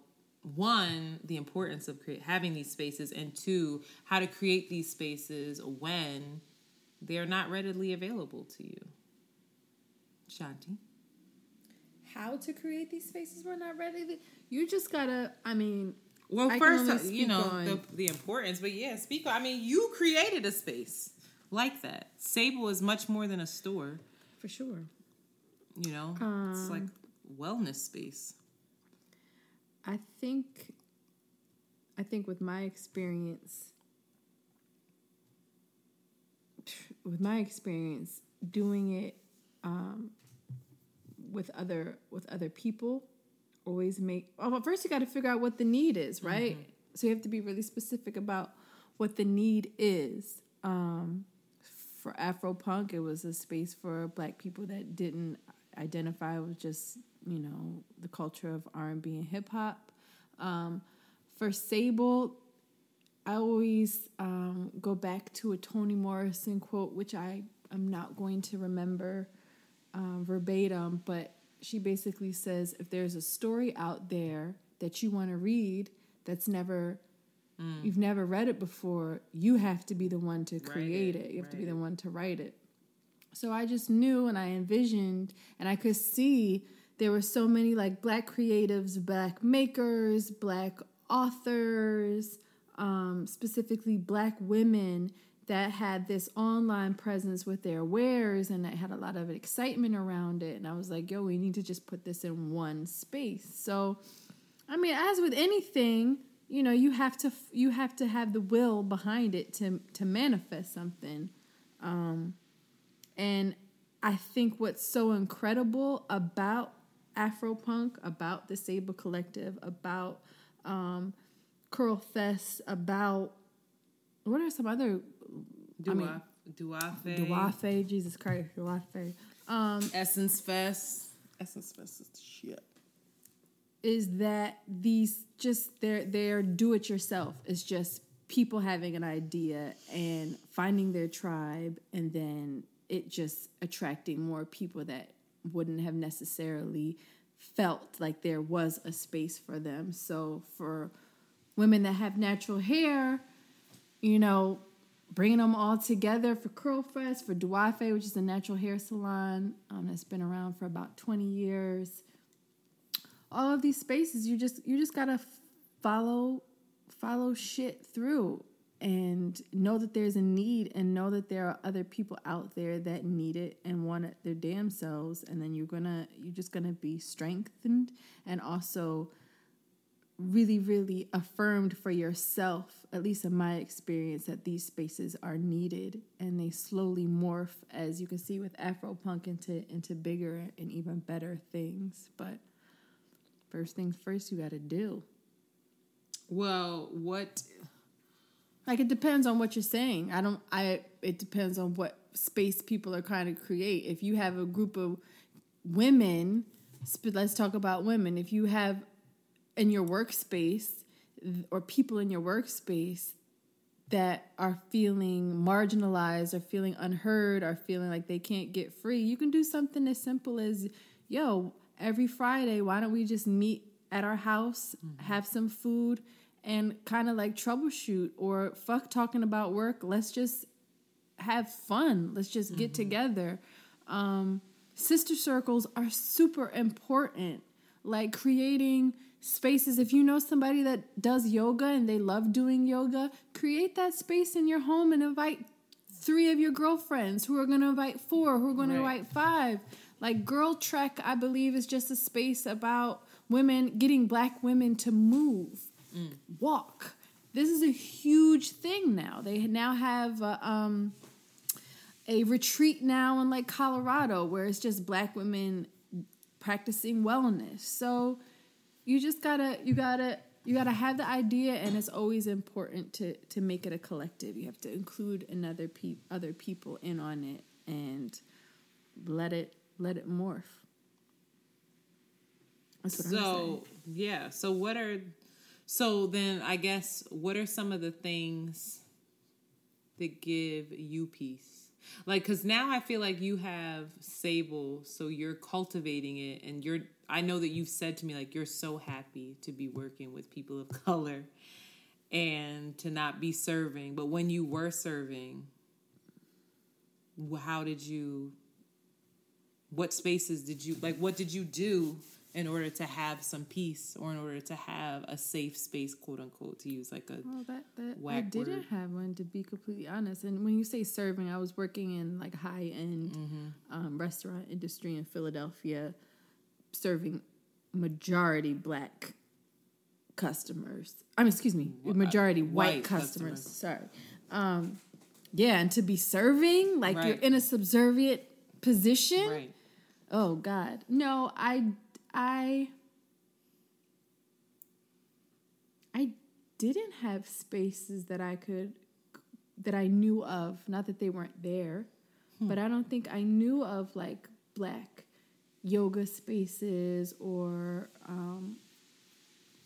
one, the importance of having these spaces, and two, how to create these spaces when they're not readily available to you. Shanti? How to create these spaces when not ready? You just gotta, I mean... Well, first, you know, the importance, but yeah, speak on. I mean, you created a space like that. Sable is much more than a store. For sure. You know? It's like wellness space. I think with my experience... doing it with other people always make... Oh, well, first you got to figure out what the need is, right? Mm-hmm. So you have to be really specific about what the need is. For Afro Punk, it was a space for Black people that didn't identify with just, you know, the culture of R&B and hip hop. For Sable, I always go back to a Toni Morrison quote, which I'm not going to remember verbatim, but she basically says, if there's a story out there that you want to read that's never, you've never read it before, you have to be the one to create it. You have to be the one to write it. So I just knew, and I envisioned, and I could see there were so many, like, Black creatives, Black makers, Black authors, specifically Black women that had this online presence with their wares, and that had a lot of excitement around it. And I was like, yo, we need to just put this in one space. So, I mean, as with anything, you know, you have to have the will behind it to manifest something. And I think what's so incredible about Afropunk, about the Sable Collective, about Curl Fest, about what are some other... Duafe, Jesus Christ, Duafe. Essence Fest is the shit. Is that these just their do-it-yourself is just people having an idea and finding their tribe, and then it just attracting more people that wouldn't have necessarily felt like there was a space for them. So for women that have natural hair, you know, bringing them all together for Curl Fest, for Duafe, which is a natural hair salon that's been around for about 20 years. All of these spaces, you just gotta follow shit through and know that there's a need, and know that there are other people out there that need it and want it their damn selves, and then you're just gonna be strengthened and also really, really affirmed for yourself, at least in my experience, that these spaces are needed, and they slowly morph, as you can see with Afropunk, into bigger and even better things. But first things first, you got to do. Well, what... Like, it depends on what you're saying. It depends on what space people are trying to create. If you have a group of women, let's talk about women. If you have in your workspace, or people in your workspace that are feeling marginalized or feeling unheard or feeling like they can't get free, you can do something as simple as, yo, every Friday, why don't we just meet at our house, have some food, and kind of like troubleshoot, or fuck talking about work. Let's just have fun. Let's just get together. Sister circles are super important. Like creating spaces. If you know somebody that does yoga and they love doing yoga, create that space in your home and invite 3 of your girlfriends who are going to invite 4, who are going to invite 5. Like Girl Trek, I believe, is just a space about women, getting Black women to move, walk. This is a huge thing now. They now have a retreat now in like Colorado where it's just Black women practicing wellness. So you just gotta have the idea, and it's always important to make it a collective. You have to include other people in on it and let it morph. That's what I'm saying. Yeah. So then I guess what are some of the things that give you peace? Like, because now I feel like you have Sable, so you're cultivating it, and I know that you've said to me, like, you're so happy to be working with people of color and to not be serving. But when you were serving, what spaces did you, like, what did you do in order to have some peace, or in order to have a safe space, quote unquote, to use like a whack word. I didn't have one, to be completely honest. And when you say serving, I was working in like high-end restaurant industry in Philadelphia, serving majority Black customers. Majority white customers. Sorry. Yeah, and to be serving, like you're in a subservient position. Right. Oh, God. No, I didn't have spaces that I knew of. Not that they weren't there, but I don't think I knew of like Black yoga spaces or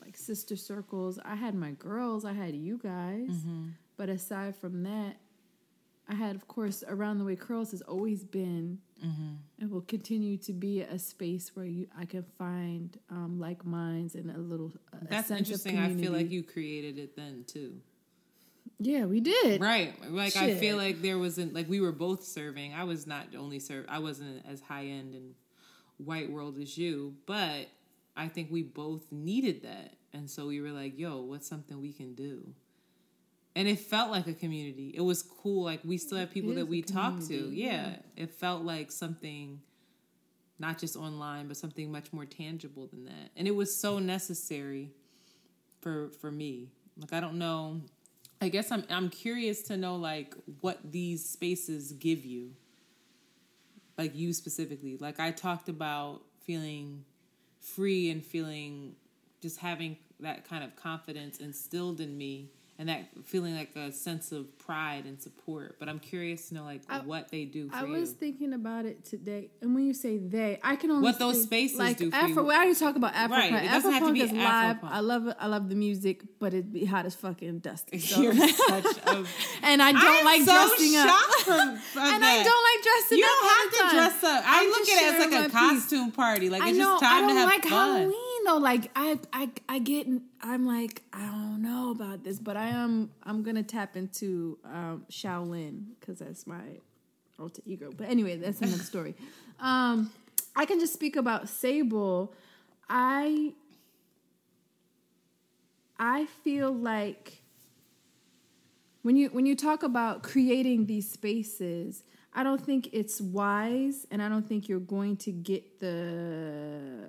like sister circles. I had my girls. I had you guys. But aside from that, I had, of course, Around the Way Curls has always been and will continue to be a space where I can find like minds and a little that's sense interesting. Of community. I feel like you created it then too. Yeah, we did. Right. Like shit. I feel like there wasn't, like, we were both serving. I was not only serve. I wasn't as high end and white world as you, but I think we both needed that, and so we were like, "Yo, what's something we can do?" And it felt like a community. It was cool. Like, we still have people that we talk to. Yeah. It felt like something, not just online, but something much more tangible than that. And it was so necessary for me. Like, I don't know. I guess I'm curious to know, like, what these spaces give you. Like, you specifically. Like, I talked about feeling free and feeling, just having that kind of confidence instilled in me. And that feeling like a sense of pride and support. But I'm curious to know, like, what they do for you. I was thinking about it today. And when you say they, I can only what those spaces like do for Afro, you. Why do you talk about Afro Punk? Right. Afro Punk is live. Punk. I love it. I love the music, but it'd be hot as fucking dusty. So. You're such a... And I don't like dressing up. I'm so shocked from and that. I don't like dressing up. You don't have to dress up. I look at it as like a costume party. Like, it's just time to have fun. I don't like Halloween. No, like I'm like, I don't know about this, but I'm gonna tap into Shaolin because that's my alter ego. But anyway, that's another story. I can just speak about Sable. I feel like when you talk about creating these spaces, I don't think it's wise, and I don't think you're going to get the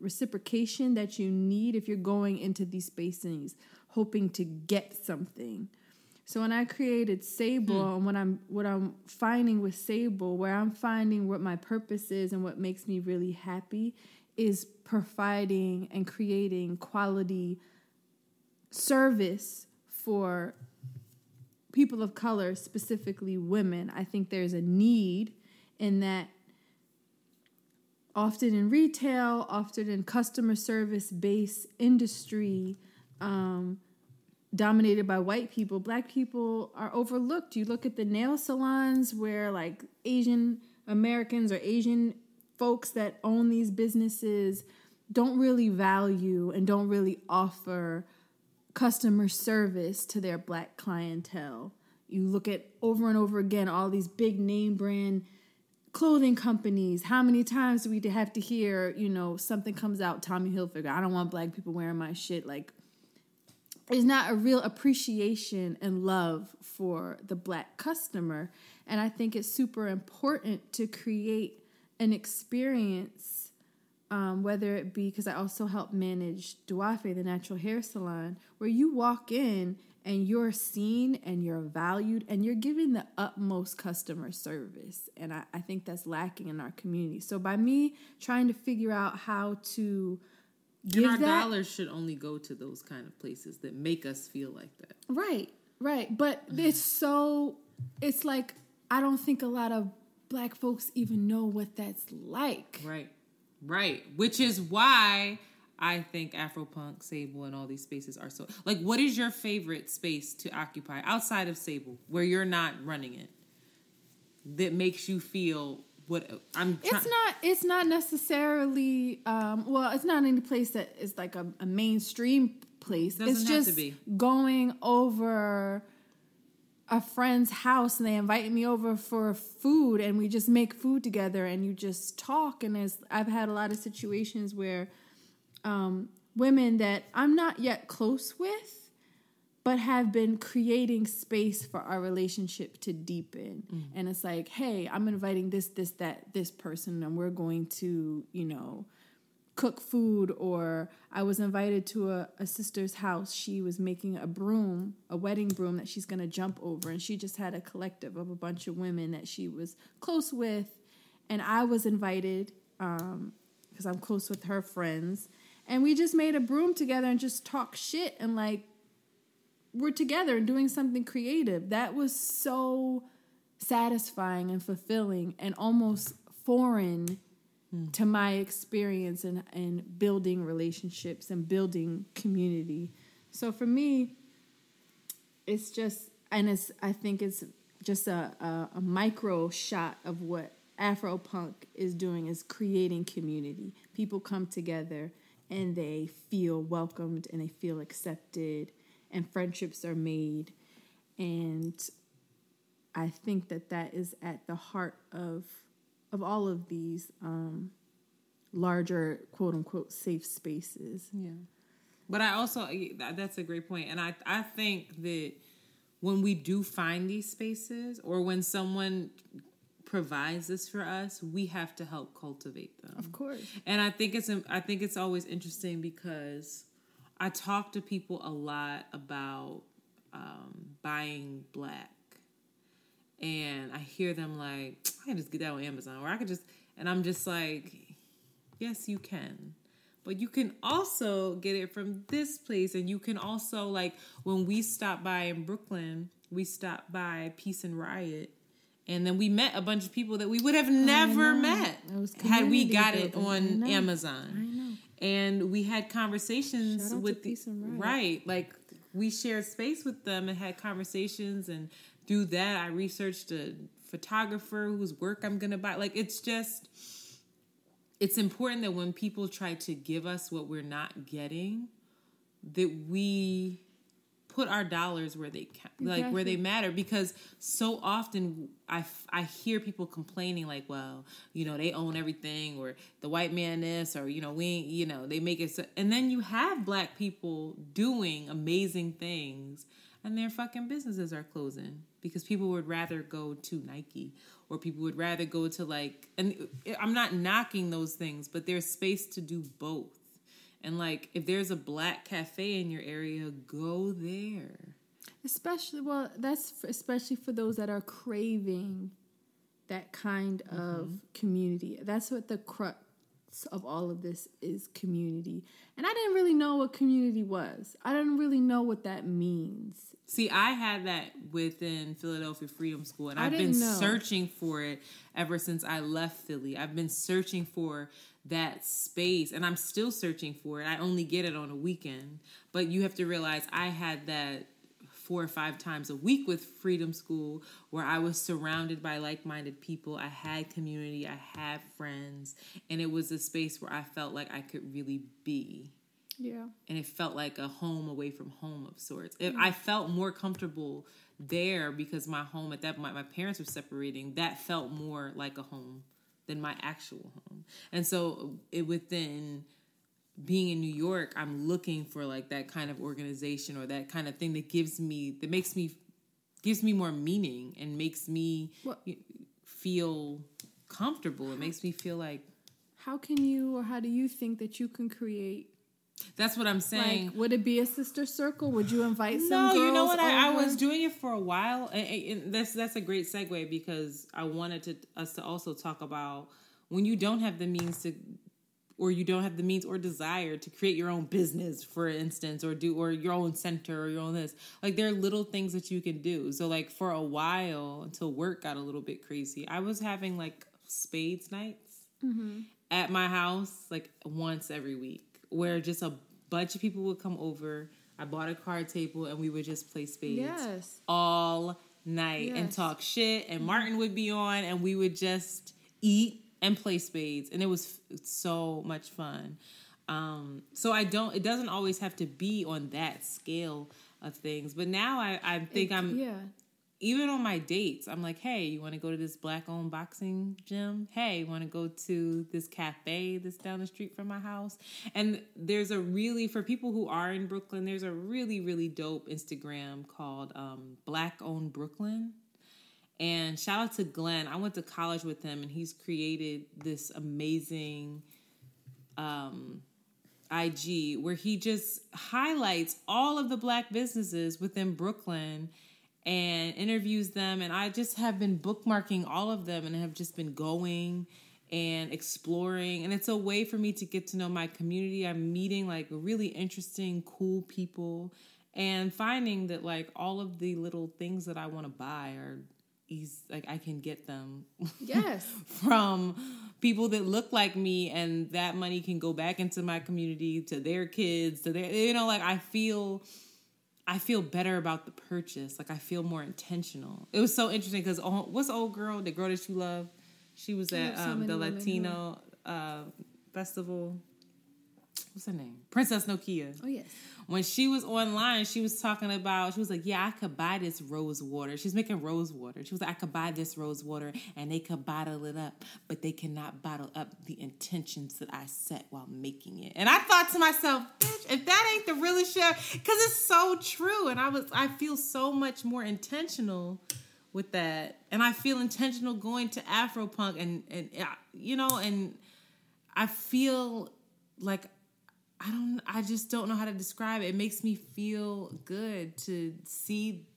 reciprocation that you need if you're going into these spaces hoping to get something. So when I created Sable and what I'm finding with Sable, where I'm finding what my purpose is and what makes me really happy is providing and creating quality service for people of color, specifically women. I think there's a need in that. Often in retail, often in customer service-based industry, dominated by white people, black people are overlooked. You look at the nail salons where like Asian Americans or Asian folks that own these businesses don't really value and don't really offer customer service to their black clientele. You look at over and over again all these big name brand clothing companies. How many times do we have to hear, you know, something comes out, Tommy Hilfiger, I don't want black people wearing my shit. Like, there's not a real appreciation and love for the black customer. And I think it's super important to create an experience, whether it be, because I also help manage Duafe, the natural hair salon, where you walk in and you're seen and you're valued and you're given the utmost customer service. And I think that's lacking in our community. So by me trying to figure out how to give that... And our dollars should only go to those kind of places that make us feel like that. Right, right. But it's so... It's like, I don't think a lot of black folks even know what that's like. Right, right. Which is why... I think Afro Punk, Sable, and all these spaces are so... Like, what is your favorite space to occupy outside of Sable, where you're not running it, that makes you feel what... It's not necessarily... well, it's not any place that is like a mainstream place. Doesn't it's just have to be. Going over a friend's house and they invite me over for food and we just make food together and you just talk. And there's, I've had a lot of situations where... women that I'm not yet close with, but have been creating space for our relationship to deepen. Mm-hmm. And it's like, hey, I'm inviting this person, and we're going to, you know, cook food. Or I was invited to a sister's house. She was making a broom, a wedding broom that she's going to jump over. And she just had a collective of a bunch of women that she was close with. And I was invited, because I'm close with her friends. And we just made a broom together and just talk shit. And, like, we're together and doing something creative. That was so satisfying and fulfilling and almost foreign to my experience in building relationships and building community. So for me, it's just, and it's, I think it's just a micro shot of what Afro Punk is doing, is creating community. People come together and they feel welcomed and they feel accepted and friendships are made. And I think that that is at the heart of all of these larger, quote unquote, safe spaces. Yeah. But I also, that's a great point. And I think that when we do find these spaces, or when someone provides this for us, we have to help cultivate them. Of course. And I think it's always interesting because I talk to people a lot about buying black, and I hear them like, I can just get that on Amazon, or I could just, and I'm just like, yes, you can. But you can also get it from this place, and you can also, like, when we stopped by in Brooklyn, we stopped by Peace and Riot. And then we met a bunch of people that we would have never met had we got it on Amazon. I know. And we had conversations with them. Right. Like, we shared space with them and had conversations. And through that, I researched a photographer whose work I'm going to buy. Like, it's just, it's important that when people try to give us what we're not getting, that we put our dollars where they count, like, exactly, where they matter, because so often I hear people complaining like, well, you know, they own everything, or the white man this, or, you know, we, you know, they make it so, and then you have black people doing amazing things and their fucking businesses are closing because people would rather go to Nike, or people would rather go to, like, and I'm not knocking those things, but there's space to do both. And, like, if there's a black cafe in your area, go there. Especially, well, that's especially for those that are craving that kind of community. That's what the crux of all of this is community. And I didn't really know what community was. I didn't really know what that means. See, I had that within Philadelphia Freedom School, and I've been searching for it ever since I left Philly. I've been searching for that space, and I'm still searching for it. I only get it on a weekend. But you have to realize I had that 4 or 5 times a week with Freedom School, where I was surrounded by like-minded people. I had community, I had friends, and it was a space where I felt like I could really be. Yeah. And it felt like a home away from home of sorts. Mm-hmm. I felt more comfortable there because my home at that point, my parents were separating. That felt more like a home than my actual home. And so within being in New York, I'm looking for like that kind of organization or that kind of thing that gives me more meaning and makes me feel comfortable. It makes me feel like... How do you think that you can create? That's what I'm saying. Like, would it be a sister circle? Would you invite some girls? No, you know what? I was doing it for a while. And that's a great segue, because I wanted us to also talk about when you don't have the means to... or you don't have the means or desire to create your own business, for instance, or your own center or your own this. Like, there are little things that you can do. So, like, for a while, until work got a little bit crazy, I was having, like, spades nights mm-hmm. at my house, like, once every week, where just a bunch of people would come over. I bought a card table, and we would just play spades yes. all night yes. and talk shit, and Martin would be on, and we would just eat and play spades, and it was so much fun. So it doesn't always have to be on that scale of things. But now even on my dates, I'm like, hey, you want to go to this Black-owned boxing gym? Hey, you want to go to this cafe that's down the street from my house? And for people who are in Brooklyn, there's a really, really dope Instagram called Black-owned Brooklyn. And shout out to Glenn. I went to college with him, and he's created this amazing IG where he just highlights all of the Black businesses within Brooklyn and interviews them. And I just have been bookmarking all of them and have just been going and exploring. And it's a way for me to get to know my community. I'm meeting, like, really interesting, cool people and finding that, like, all of the little things that I want to buy are... like, I can get them yes. from people that look like me, and that money can go back into my community, to their kids, to their, you know, like, I feel better about the purchase. Like, I feel more intentional. It was so interesting because what's old girl, the girl that you love? She was at the Latino festival. What's her name? Princess Nokia. Oh, yes. When she was online, she was like, yeah, I could buy this rose water. She's making rose water. She was like, I could buy this rose water, and they could bottle it up, but they cannot bottle up the intentions that I set while making it. And I thought to myself, bitch, if that ain't the realest shit, because it's so true. And I feel so much more intentional with that. And I feel intentional going to Afro Punk and you know, and I feel like... I just don't know how to describe it. It makes me feel good to see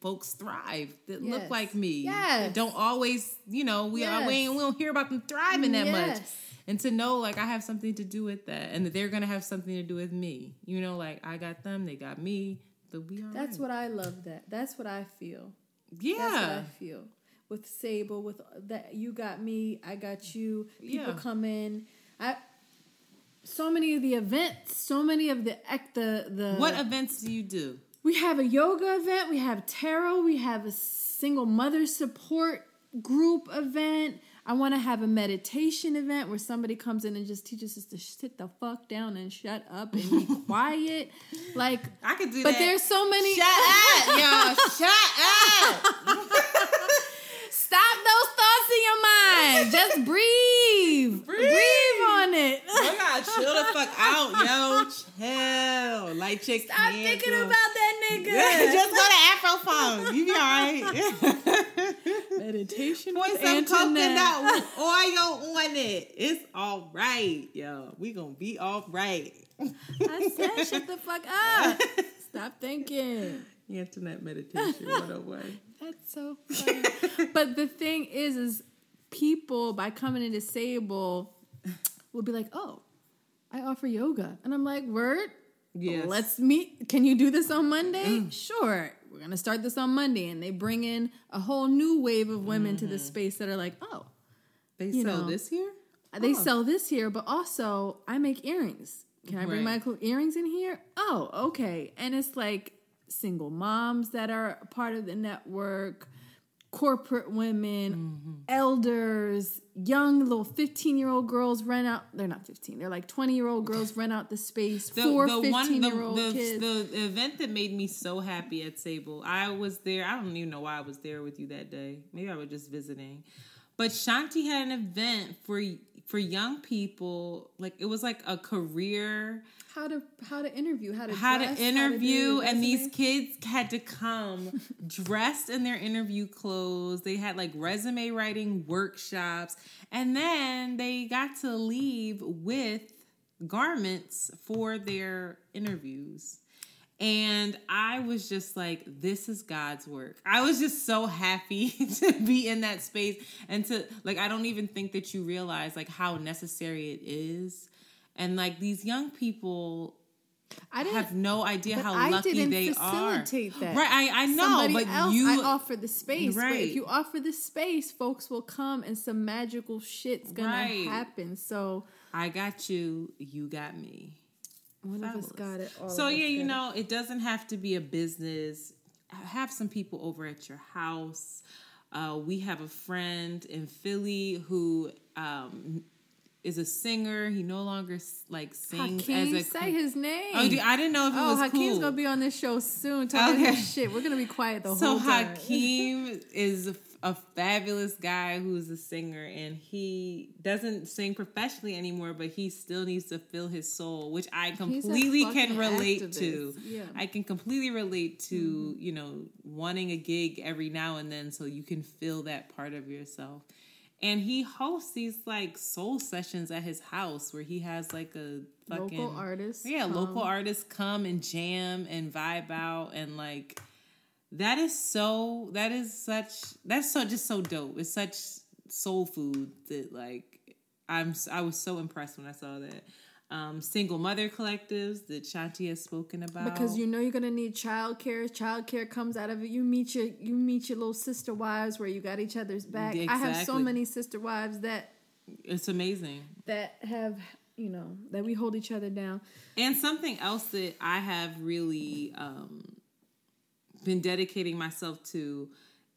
folks thrive that yes. look like me. Yes. Don't always, you know, we don't hear about them thriving that yes. much. And to know, like, I have something to do with that, and that they're going to have something to do with me. You know, like, I got them, they got me, but we are. That's right. What I love that. That's what I feel. Yeah. That's what I feel. With Sable, with that, you got me, I got you. People yeah. come in. So many of the events, so many of the... What events do you do? We have a yoga event. We have tarot. We have a single mother support group event. I want to have a meditation event where somebody comes in and just teaches us to sit the fuck down and shut up and be quiet. Like, I could do that. But there's so many... Shut up, y'all. Shut up. Stop those thoughts in your mind. Just breathe. Breathe on it. You gotta chill the fuck out, yo. Chill. Like, chick. Stop thinking about that nigga. Just go to Afro Punk. You be all right. Meditation with Antoinette. Pour some coconut oil on it. It's all right, yo. We gonna be all right. I said shut the fuck up. Stop thinking. Internet meditation, what a way. That's so funny. But the thing is people, by coming into Sable, will be like, oh, I offer yoga. And I'm like, word? Yes. Let's meet. Can you do this on Monday? Sure. We're going to start this on Monday. And they bring in a whole new wave of women to the space that are like, oh. They sell this here? They sell this here, but also I make earrings. Can I bring my earrings in here? Oh, okay. And it's like single moms that are part of the network, corporate women, elders, young little 15-year-old girls rent out. They're not 15. They're like 20-year-old girls rent out the space for 15-year-old kids. The event that made me so happy at Sable, I was there. I don't even know why I was there with you that day. Maybe I was just visiting. But Shanti had an event for young people. Like it was like a career how to interview, and these kids had to come dressed in their interview clothes. They had like resume writing workshops, and then they got to leave with garments for their interviews. And I was just like, this is God's work. I was just so happy to be in that space and to like, I don't even think that you realize like how necessary it is. And like these young people have no idea how lucky they are. That. Right. I know. I offer the space. Right. But if you offer the space, folks will come and some magical shit's going to happen. So I got you. You got me. One of us got it all. So yeah, you know, it doesn't have to be a business. Have some people over at your house. We have a friend in Philly who is a singer. He no longer like sings Hakeem, as a. Say his name. Oh, I didn't know if it was Hakeem's cool. Hakeem's gonna be on this show soon. Talking this shit. We're gonna be quiet the whole time. So Hakeem is a fabulous guy who's a singer, and he doesn't sing professionally anymore, but he still needs to fill his soul, which I completely can relate to. Yeah. I can completely relate to, you know, wanting a gig every now and then so you can feel that part of yourself. And he hosts these like soul sessions at his house where he has like a fucking local artist. Yeah, local artists come and jam and vibe out and like. That's so dope. It's such soul food that like, I was so impressed when I saw that. Single mother collectives that Shanti has spoken about. Because you know you're gonna need childcare. Childcare comes out of it. You meet your little sister wives where you got each other's back. Exactly. I have so many sister wives that. It's amazing. That have, you know, that we hold each other down. And something else that I have really, been dedicating myself to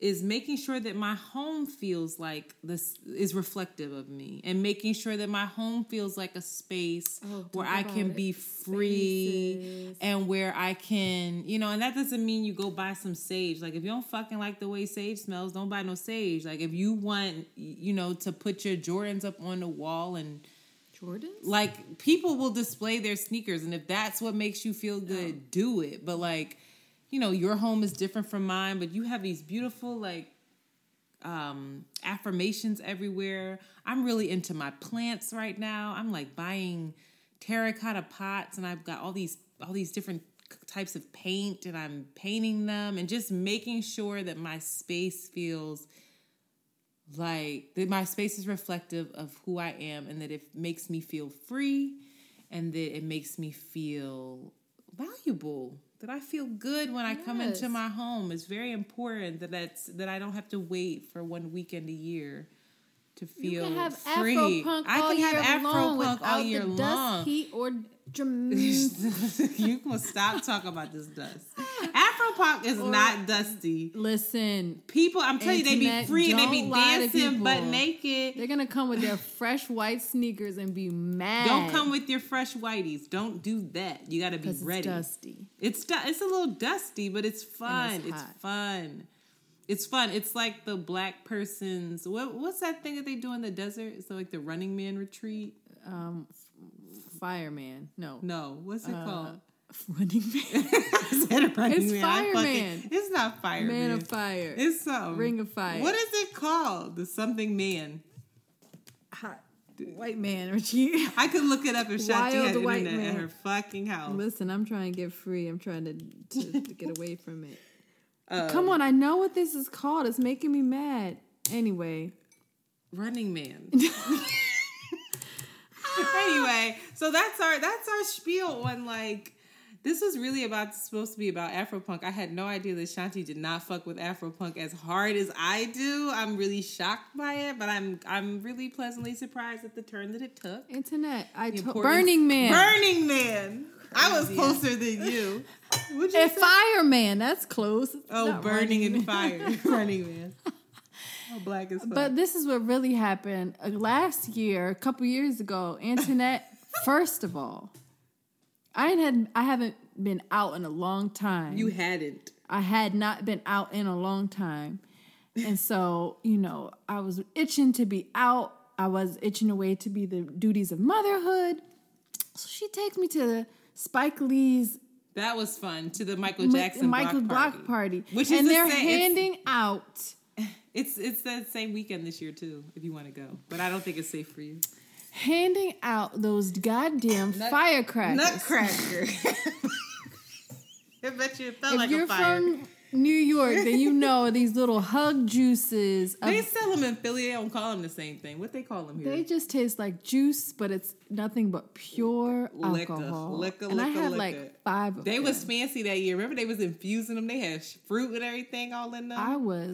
is making sure that my home feels like this is reflective of me, and making sure that my home feels like a space where I can be free and where I can, you know, and that doesn't mean you go buy some sage. Like if you don't fucking like the way sage smells, don't buy no sage. Like if you want, you know, to put your Jordans up on the wall and Jordans? Like people will display their sneakers, and if that's what makes you feel good, do it. But like, you know, your home is different from mine, but you have these beautiful, like, affirmations everywhere. I'm really into my plants right now. I'm, like, buying terracotta pots, and I've got all these different types of paint, and I'm painting them, and just making sure that my space feels like, that my space is reflective of who I am, and that it makes me feel free, and that it makes me feel valuable. That I feel good when I come into my home. It's very important that I don't have to wait for one weekend a year to feel free. I can have Afro Punk all year long. Dust, heat, or you can stop talking about this dust. Afro Punk is not dusty. Listen, people, I'm telling you, they be free and they be dancing butt naked. They're gonna come with their fresh white sneakers and be mad. Don't come with your fresh whiteys. Don't do that. You gotta be ready. It's dusty. It's a little dusty, but it's fun. It's fun. It's like the black person's. What's that thing that they do in the desert? It's like the Running Man retreat. Fireman. No. What's it called? Running Man. It's Fireman. It's not Fireman. Man of Fire. It's some Ring of Fire. What is it called? The something man. Hot white man retreat. I could look it up if Shanti had internet at her fucking house. Listen, I'm trying to get free. I'm trying to get away from it. Come on, I know what this is called. It's making me mad. Anyway. Running Man. Anyway, so that's our spiel on like, this was really supposed to be about Afro Punk. I had no idea that Shanti did not fuck with Afro Punk as hard as I do. I'm really shocked by it, but I'm really pleasantly surprised at the turn that it took. Internet, Burning Man. I was closer than you. What'd you say? Fireman, that's close. Oh, burning and fire, Burning Man. Oh, black as fuck. But this is what really happened last year, a couple years ago. Internet, first of all. I haven't been out in a long time. You hadn't. I had not been out in a long time. And so, you know, I was itching to be out. I was itching away to be the duties of motherhood. So she takes me to Spike Lee's. That was fun. To the Michael Jackson Block Party. Which is handing out. It's that same weekend this year, too, if you want to go. But I don't think it's safe for you. Handing out those goddamn firecrackers. Nutcracker. I bet you it felt like a fire. If you're from New York, then you know these little hug juices. They sell them in Philly. They don't call them the same thing. What they call them here? They just taste like juice, but it's nothing but pure alcohol. I had like 5 of them. They was fancy that year. Remember, they was infusing them. They had fruit and everything all in them.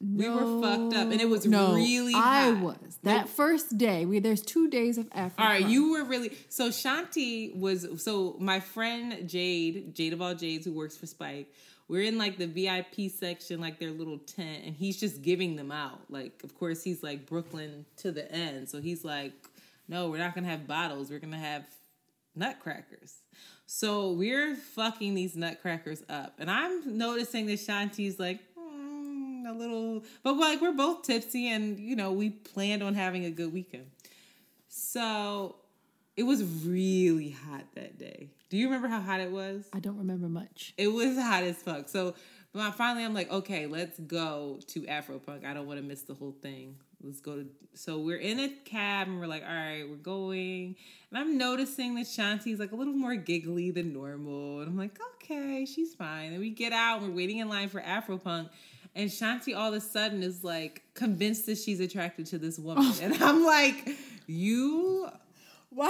We were fucked up, and it was really hot. First day. There's 2 days of Afro. All right, Punk. You were really... So Shanti was... So my friend Jade of all Jades, who works for Spike, we're in like the VIP section, like their little tent, and he's just giving them out. Like, of course, he's like Brooklyn to the end. So he's like, no, we're not going to have bottles. We're going to have nutcrackers. So we're fucking these nutcrackers up. And I'm noticing that Shanti's like, a little, but like we're both tipsy, and you know we planned on having a good weekend. So it was really hot that day. Do you remember how hot it was? I don't remember much. It was hot as fuck. So finally, I'm like, okay, let's go to Afro Punk. I don't want to miss the whole thing. Let's go to. So we're in a cab, and we're like, all right, we're going. And I'm noticing that Shanti's like a little more giggly than normal, and I'm like, okay, she's fine. And we get out, and we're waiting in line for Afro Punk. And Shanti all of a sudden is like convinced that she's attracted to this woman. Oh. And I'm like, you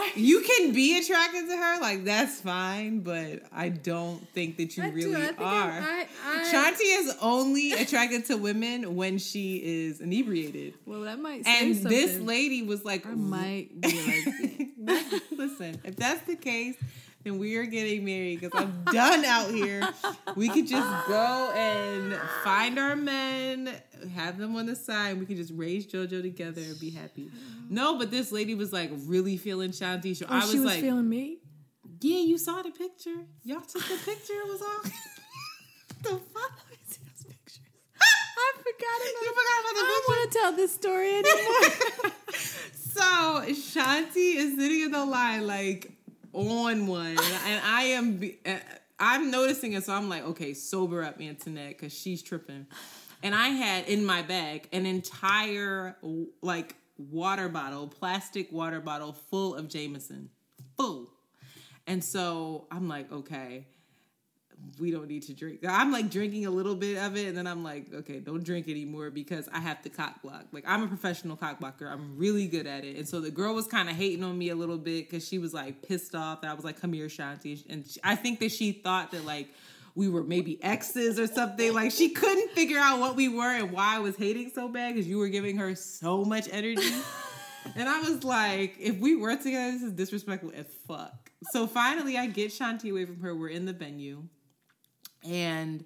can be attracted to her. Like, that's fine. But I don't think that you really are. Shanti is only attracted to women when she is inebriated. Well, that might say something. And this lady was like, I might be like that. Listen, if that's the case, and we are getting married because I'm done out here. We could just go and find our men, have them on the side. We could just raise JoJo together and be happy. No, but this lady was like really feeling Shanti. So she was like, feeling me? Yeah, you saw the picture. Y'all took the picture. It was all the fuck. Those pictures. I forgot about the picture. I don't want to tell this story anymore. So Shanti is sitting in the line like, on one, and I'm noticing it, so I'm like, okay, sober up, Antoinette, because she's tripping. And I had in my bag an entire like plastic water bottle full of Jameson, full. And so I'm like, okay, we don't need to drink. I'm like drinking a little bit of it, and then I'm like, okay, don't drink anymore because I have to cock block. Like, I'm a professional cock blocker. I'm really good at it. And so the girl was kind of hating on me a little bit because she was like pissed off. And I was like, come here, Shanti. And I think that she thought that like we were maybe exes or something. Like, she couldn't figure out what we were and why I was hating so bad because you were giving her so much energy. And I was like, if we were together, this is disrespectful as fuck. So finally I get Shanti away from her. We're in the venue. And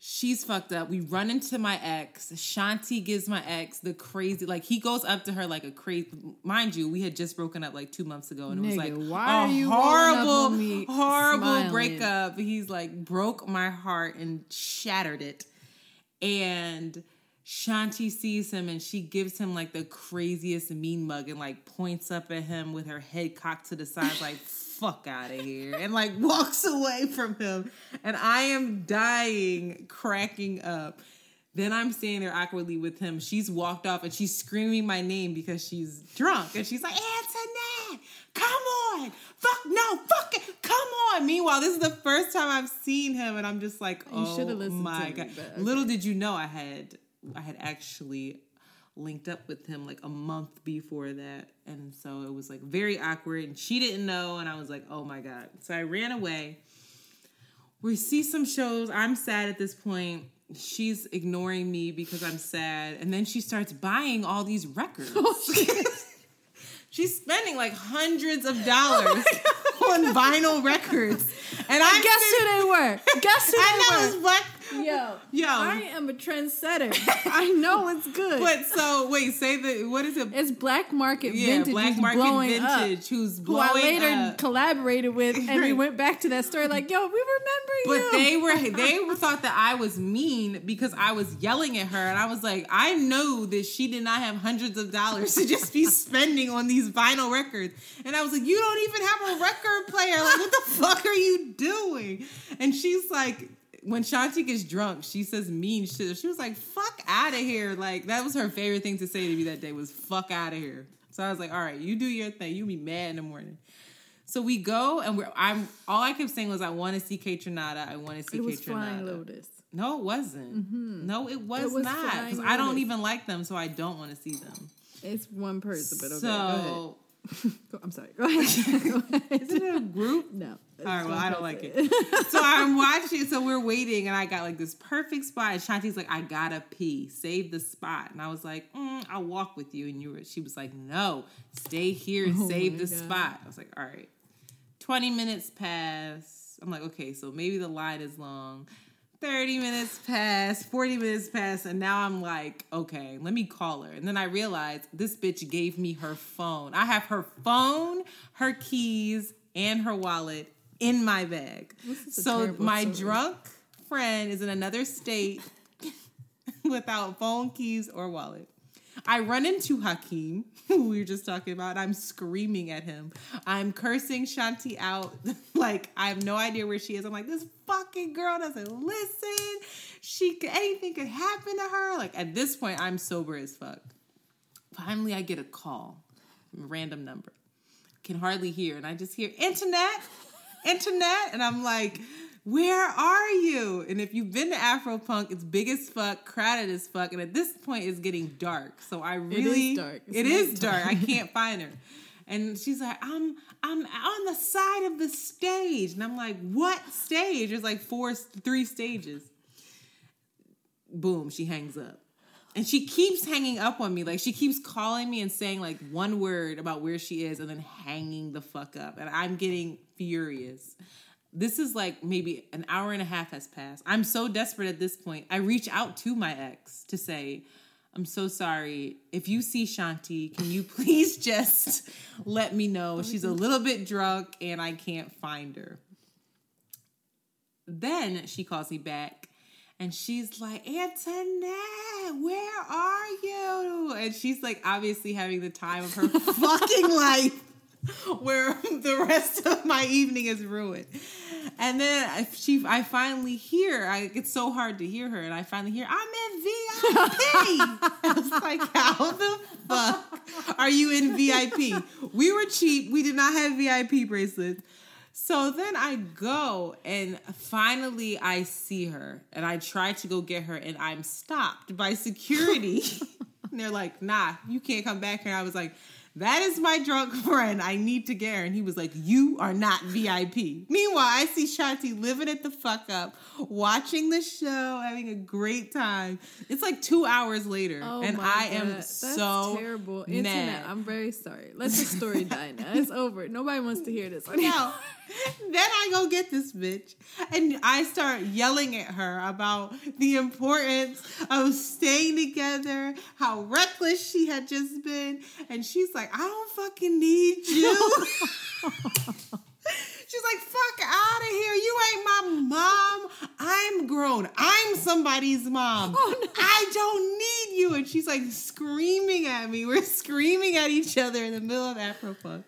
she's fucked up. We run into my ex. Shanti gives my ex the crazy, like, he goes up to her like a crazy, mind you, we had just broken up like 2 months ago. And it was like, why a horrible breakup. He's like, broke my heart and shattered it. And Shanti sees him and she gives him like the craziest mean mug and like points up at him with her head cocked to the side like, fuck out of here, and like walks away from him, and I am dying, cracking up. Then I'm standing there awkwardly with him. She's walked off and she's screaming my name because she's drunk, and she's like, Antoinette, come on, fuck no, fuck it, come on. Meanwhile, this is the first time I've seen him, and I'm just like, oh my god. Little did you know I had actually linked up with him like a month before that. And so it was like very awkward and she didn't know. And I was like, oh my God. So I ran away. We see some shows. I'm sad at this point. She's ignoring me because I'm sad. And then she starts buying all these records. She's spending like hundreds of dollars on vinyl records. And I guess who they were. Guess who they were. I know it's Black. Yo, I am a trendsetter. I know it's good. But so, wait, say the, what is it? It's Black Market Vintage. Black Market Vintage, who's blowing up. Who I later collaborated with, and we went back to that story like, yo, we remember you. But they thought that I was mean because I was yelling at her, and I was like, I know that she did not have hundreds of dollars to just be spending on these vinyl records. And I was like, you don't even have a record player. Like, what the fuck are you doing? And she's like, when Shanti gets drunk, she says mean shit. She was like, fuck out of here. Like, that was her favorite thing to say to me that day was, fuck out of here. So I was like, all right, you do your thing. You be mad in the morning. So we go, and all I kept saying was, I want to see Catronada. I want to see Catronada. It was Flying Lotus. No, it wasn't. Mm-hmm. No, it was not. Because I don't even like them, so I don't want to see them. It's one person, but okay, go ahead. I'm sorry. Go ahead. Isn't it a group? No. All right, well, I don't like it. So I'm watching, so we're waiting, and I got, like, this perfect spot. And Shanti's like, I gotta pee. Save the spot. And I was like, I'll walk with you. And she was like, no, stay here and save the spot. I was like, all right. 20 minutes pass. I'm like, okay, so maybe the line is long. 30 minutes pass, 40 minutes pass, and now I'm like, okay, let me call her. And then I realized this bitch gave me her phone. I have her phone, her keys, and her wallet in my bag. So my drunk friend is in another state without phone, keys, or wallet. I run into Hakeem, who we were just talking about. I'm screaming at him. I'm cursing Shanti out. Like, I have no idea where she is. I'm like, this fucking girl doesn't listen. Anything could happen to her. Like, at this point, I'm sober as fuck. Finally, I get a call. Random number. Can hardly hear. And I just hear, Internet, and I'm like, where are you? And if you've been to Afro Punk, it's big as fuck, crowded as fuck, and at this point it's getting dark. So I really, it is dark. I can't find her. And she's like, I'm on the side of the stage. And I'm like, what stage? There's like three stages. Boom, she hangs up. And she keeps hanging up on me. Like, she keeps calling me and saying, like, one word about where she is and then hanging the fuck up. And I'm getting furious. This is, like, maybe an hour and a half has passed. I'm so desperate at this point. I reach out to my ex to say, I'm so sorry. If you see Shanti, can you please just let me know? She's a little bit drunk and I can't find her. Then she calls me back. And she's like, Antoinette, where are you? And she's like, obviously having the time of her fucking life, where the rest of my evening is ruined. And then I finally hear, it's so hard to hear her, and I finally hear, I'm in VIP. I was like, how the fuck are you in VIP? We were cheap. We did not have VIP bracelets. So then I go, and finally I see her, and I try to go get her, and I'm stopped by security. And they're like, nah, you can't come back here. And I was like, that is my drunk friend. I need to get her. And he was like, you are not VIP. Meanwhile, I see Shanti living it the fuck up, watching the show, having a great time. It's like 2 hours later, and I am so terrible. Mad. Internet, I'm very sorry. Let the story die now. It's over. Nobody wants to hear this. No. Then I go get this bitch, and I start yelling at her about the importance of staying together, how reckless she had just been, and she's like, I don't fucking need you. She's like, fuck out of here. You ain't my mom. I'm grown. I'm somebody's mom. Oh, no. I don't need you. And she's like screaming at me. We're screaming at each other in the middle of Afro Punk.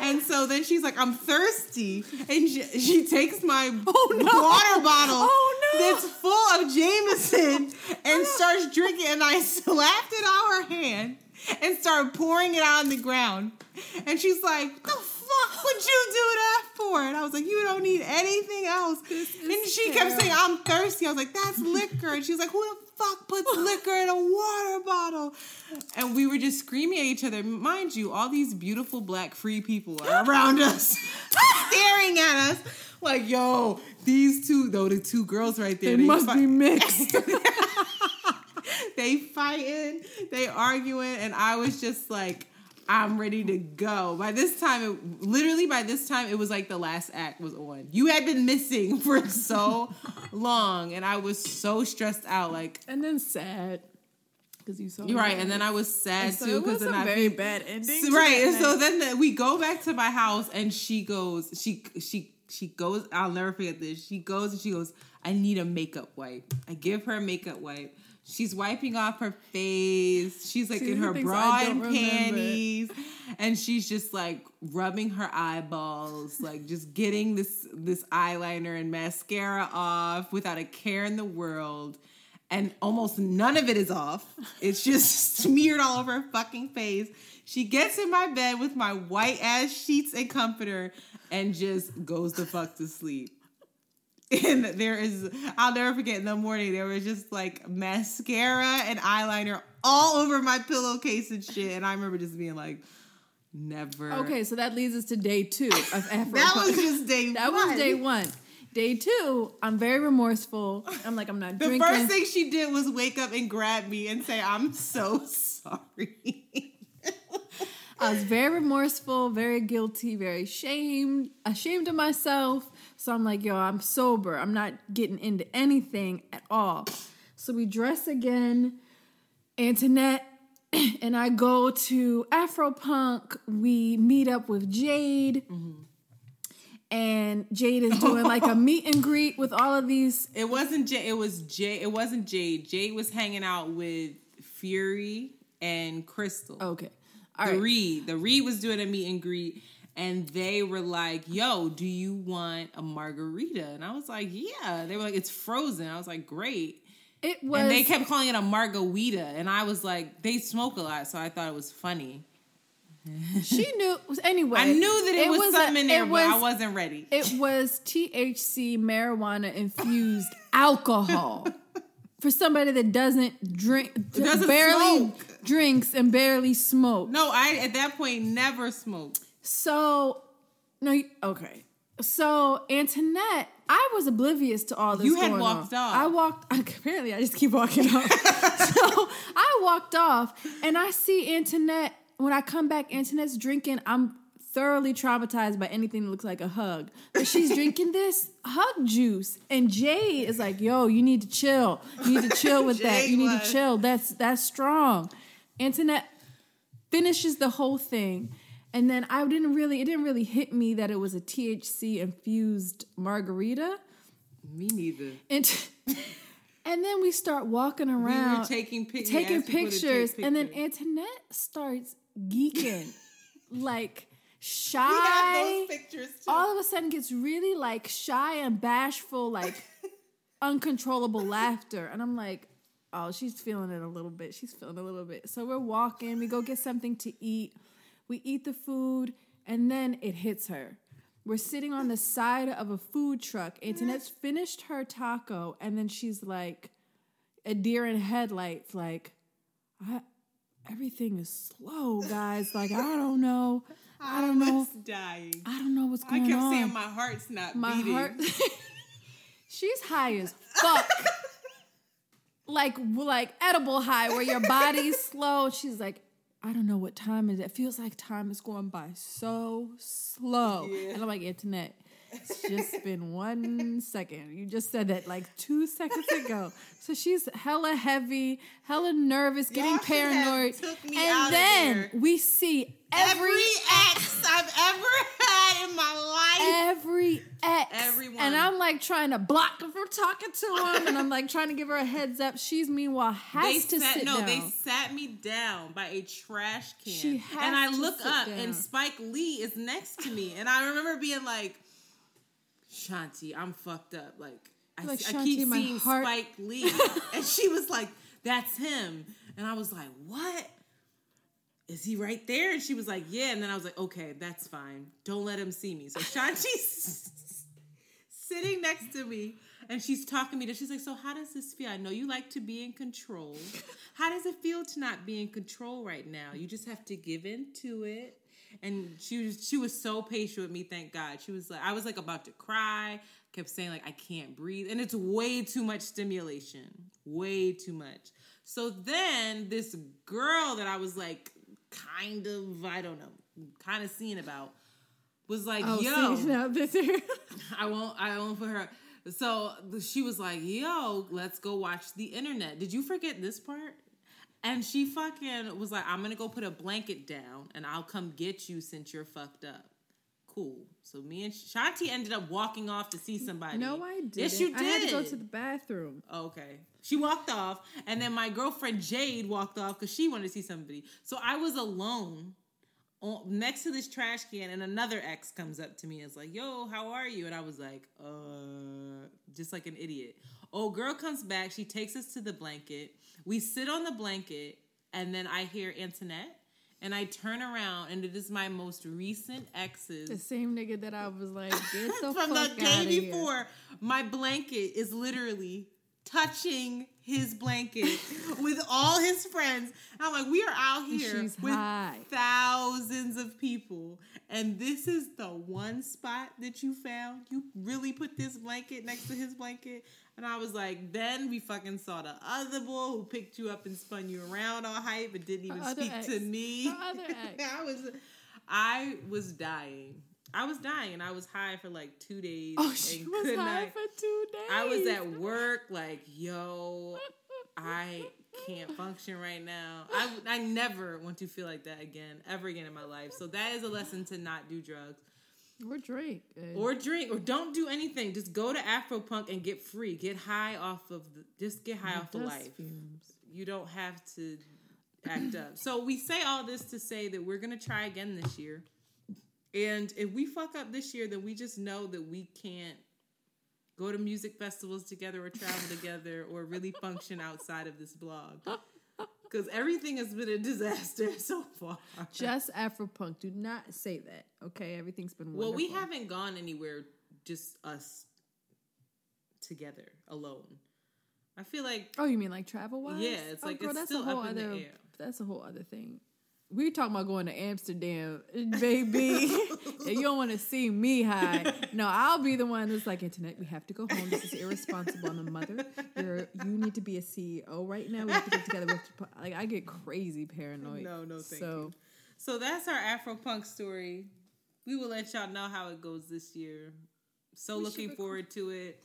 And so then she's like, I'm thirsty. And she takes my water bottle. Oh, no. that's full of Jameson and starts drinking, and I slapped it on her hand and started pouring it out on the ground. And she's like, the fuck would you do that for? And I was like, you don't need anything else. And she kept saying, I'm thirsty. I was like, that's liquor. And she was like, who the fuck puts liquor in a water bottle? And we were just screaming at each other. Mind you, all these beautiful black free people are around us, staring at us like, yo, these two, though, the two girls right there, they must be mixed. They fighting, they arguing, and I was just like, I'm ready to go. By this time, it was like the last act was on. You had been missing for so long, and I was so stressed out, like, and then sad because you saw. You're right, and then I was sad so too because it was a very bad ending. Right, and so then we go back to my house, and she goes, she goes. I'll never forget this. She goes and she goes, I need a makeup wipe. I give her a makeup wipe. She's wiping off her face. She's like in her bra and panties. And she's just like rubbing her eyeballs, like just getting this eyeliner and mascara off without a care in the world. And almost none of it is off. It's just smeared all over her fucking face. She gets in my bed with my white ass sheets and comforter and just goes the fuck to sleep. And I'll never forget, in the morning, there was just like mascara and eyeliner all over my pillowcase and shit. And I remember just being like, never. Okay, so that leads us to day two of Afro. That was just day that one. That was day one. Day two, I'm very remorseful. I'm like, I'm not drinking. The first thing she did was wake up and grab me and say, I'm so sorry. I was very remorseful, very guilty, very ashamed of myself. So I'm like, yo, I'm sober. I'm not getting into anything at all. So we dress again. Antoinette and I go to Afro Punk. We meet up with Jade. Mm-hmm. And Jade is doing like a meet and greet with all of these. It wasn't Jade. It was Jade. It wasn't Jade. Jade was hanging out with Fury and Crystal. Okay. All right. The Reed was doing a meet and greet. And they were like, yo, do you want a margarita? And I was like, yeah. They were like, it's frozen. I was like, great. It was. And they kept calling it a margarita. And I was like, they smoke a lot, so I thought it was funny. She knew. Anyway. I knew that it was something in there, but I wasn't ready. It was THC, marijuana-infused alcohol. For somebody that doesn't drink, barely smoke. Drinks and barely smokes. No, I, at that point, never smoked. So, no, okay. So, Antoinette, I was oblivious to all this. You had walked off. Apparently, I just keep walking off. So, I walked off, and I see Antoinette. When I come back, Antoinette's drinking. I'm thoroughly traumatized by anything that looks like a hug. But she's drinking this hug juice. And Jade is like, yo, you need to chill. You need to chill with that. You need to chill. That's strong. Antoinette finishes the whole thing. And then it didn't really hit me that it was a THC-infused margarita. Me neither. And then we start walking around. We were taking pictures. And then Antoinette starts geeking. Like, shy. We got those pictures, too. All of a sudden gets really, like, shy and bashful, like, uncontrollable laughter. And I'm like, oh, she's feeling it a little bit. She's feeling it a little bit. So we're walking. We go get something to eat. We eat the food, and then it hits her. We're sitting on the side of a food truck. Antoinette's finished her taco, and then she's like a deer in headlights, like, everything is slow, guys. Like, I don't know. I'm dying. I don't know what's going on. I kept saying my heart's not beating. She's high as fuck. Like edible high, where your body's slow. She's like, I don't know what time it is. It feels like time is going by so slow. Yeah. And I'm like, Antoinette, it's just been 1 second. You just said that like 2 seconds ago. So she's hella heavy, hella nervous, getting paranoid. And then we see every ex I've ever had in my life. Every ex. Everyone. And I'm like trying to block her from talking to him. And I'm like trying to give her a heads up. She's meanwhile has to sit down. No, they sat me down by a trash can. And I look up and Spike Lee is next to me. And I remember being like, Shanti, I'm fucked up. Like, I keep seeing Spike Lee. And she was like, that's him. And I was like, what? Is he right there? And she was like, yeah. And then I was like, okay, that's fine. Don't let him see me. So Shanti's sitting next to me. And she's talking to me. She's like, so how does this feel? I know you like to be in control. How does it feel to not be in control right now? You just have to give in to it. And she was so patient with me, thank God. She was like, I was like about to cry. Kept saying like, I can't breathe. And it's way too much stimulation. Way too much. So then this girl that I was like, kind of, I don't know, kind of seeing about, was like, oh, yo. So I won't put her up. So she was like, yo, let's go watch the internet. Did you forget this part? And she fucking was like, I'm going to go put a blanket down and I'll come get you since you're fucked up. Cool. So me and Shanti ended up walking off to see somebody. No, I didn't. Yes, you did. I had to go to the bathroom. Okay. She walked off. And then my girlfriend Jade walked off because she wanted to see somebody. So I was alone next to this trash can, and another ex comes up to me and is like, yo, how are you? And I was like, just like an idiot. Old girl comes back. She takes us to the blanket. We sit on the blanket, and then I hear Antoinette, and I turn around, and it is my most recent ex's. The same nigga that I was like, get the from fuck the day out before, here. My blanket is literally touching his blanket with all his friends. And I'm like, we are out here with thousands of people, and this is the one spot that you found. You really put this blanket next to his blanket? And I was like, then we fucking saw the other boy who picked you up and spun you around all hype and didn't even speak to me. The other ex. I was dying. I was dying. I was high for like 2 days. Oh, she was high for 2 days. I was at work like, yo, I can't function right now. I never want to feel like that again, ever again in my life. So that is a lesson to not do drugs. Or drink. Or drink. Or don't do anything. Just go to Afro Punk and get free. Get high off of life. Fumes. You don't have to act up. So we say all this to say that we're going to try again this year. And if we fuck up this year, then we just know that we can't go to music festivals together or travel together or really function outside of this blog. Because everything has been a disaster so far. Just Afropunk. Do not say that. Okay? Everything's been wonderful. Well, we haven't gone anywhere, just us together, alone. I feel like... Oh, you mean like travel-wise? Yeah, it's like girl, it's still up in the air. That's a whole other thing. We're talking about going to Amsterdam, baby. And you don't want to see me high. No, I'll be the one that's like, Internet, we have to go home. This is irresponsible. I'm a mother. You need to be a CEO right now. We have to get together. Like, I get crazy paranoid. No, thank you. So that's our Afro Punk story. We will let y'all know how it goes this year. So looking forward to it.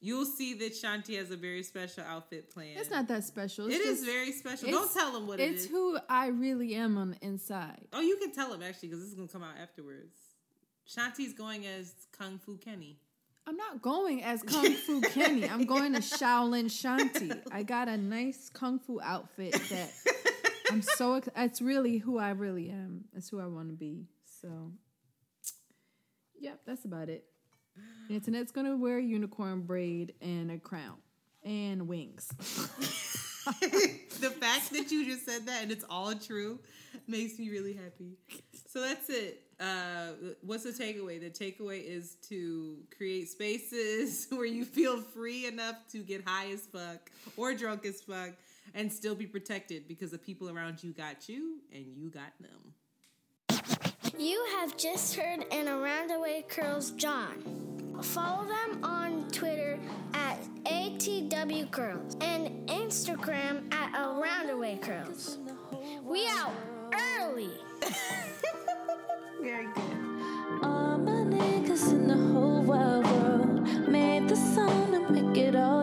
You'll see that Shanti has a very special outfit planned. It's not that special. It is very special. Don't tell them what it is. It's who I really am on the inside. Oh, you can tell them, actually, because this is going to come out afterwards. Shanti's going as Kung Fu Kenny. I'm not going as Kung Fu Kenny. I'm going as Shaolin Shanti. I got a nice Kung Fu outfit that I'm so excited. It's really who I really am. It's who I want to be. So, yep, that's about it. Antoinette's going to wear a unicorn braid and a crown and wings. The fact that you just said that and it's all true makes me really happy. So that's it. What's the takeaway? The takeaway is to create spaces where you feel free enough to get high as fuck or drunk as fuck and still be protected because the people around you got you and you got them. You have just heard an Around the Way Curls John. Follow them on Twitter at ATW Curls and Instagram at Around the Way Curls. We out early. Very good. All my niggas in the whole wide world made the song to make it all.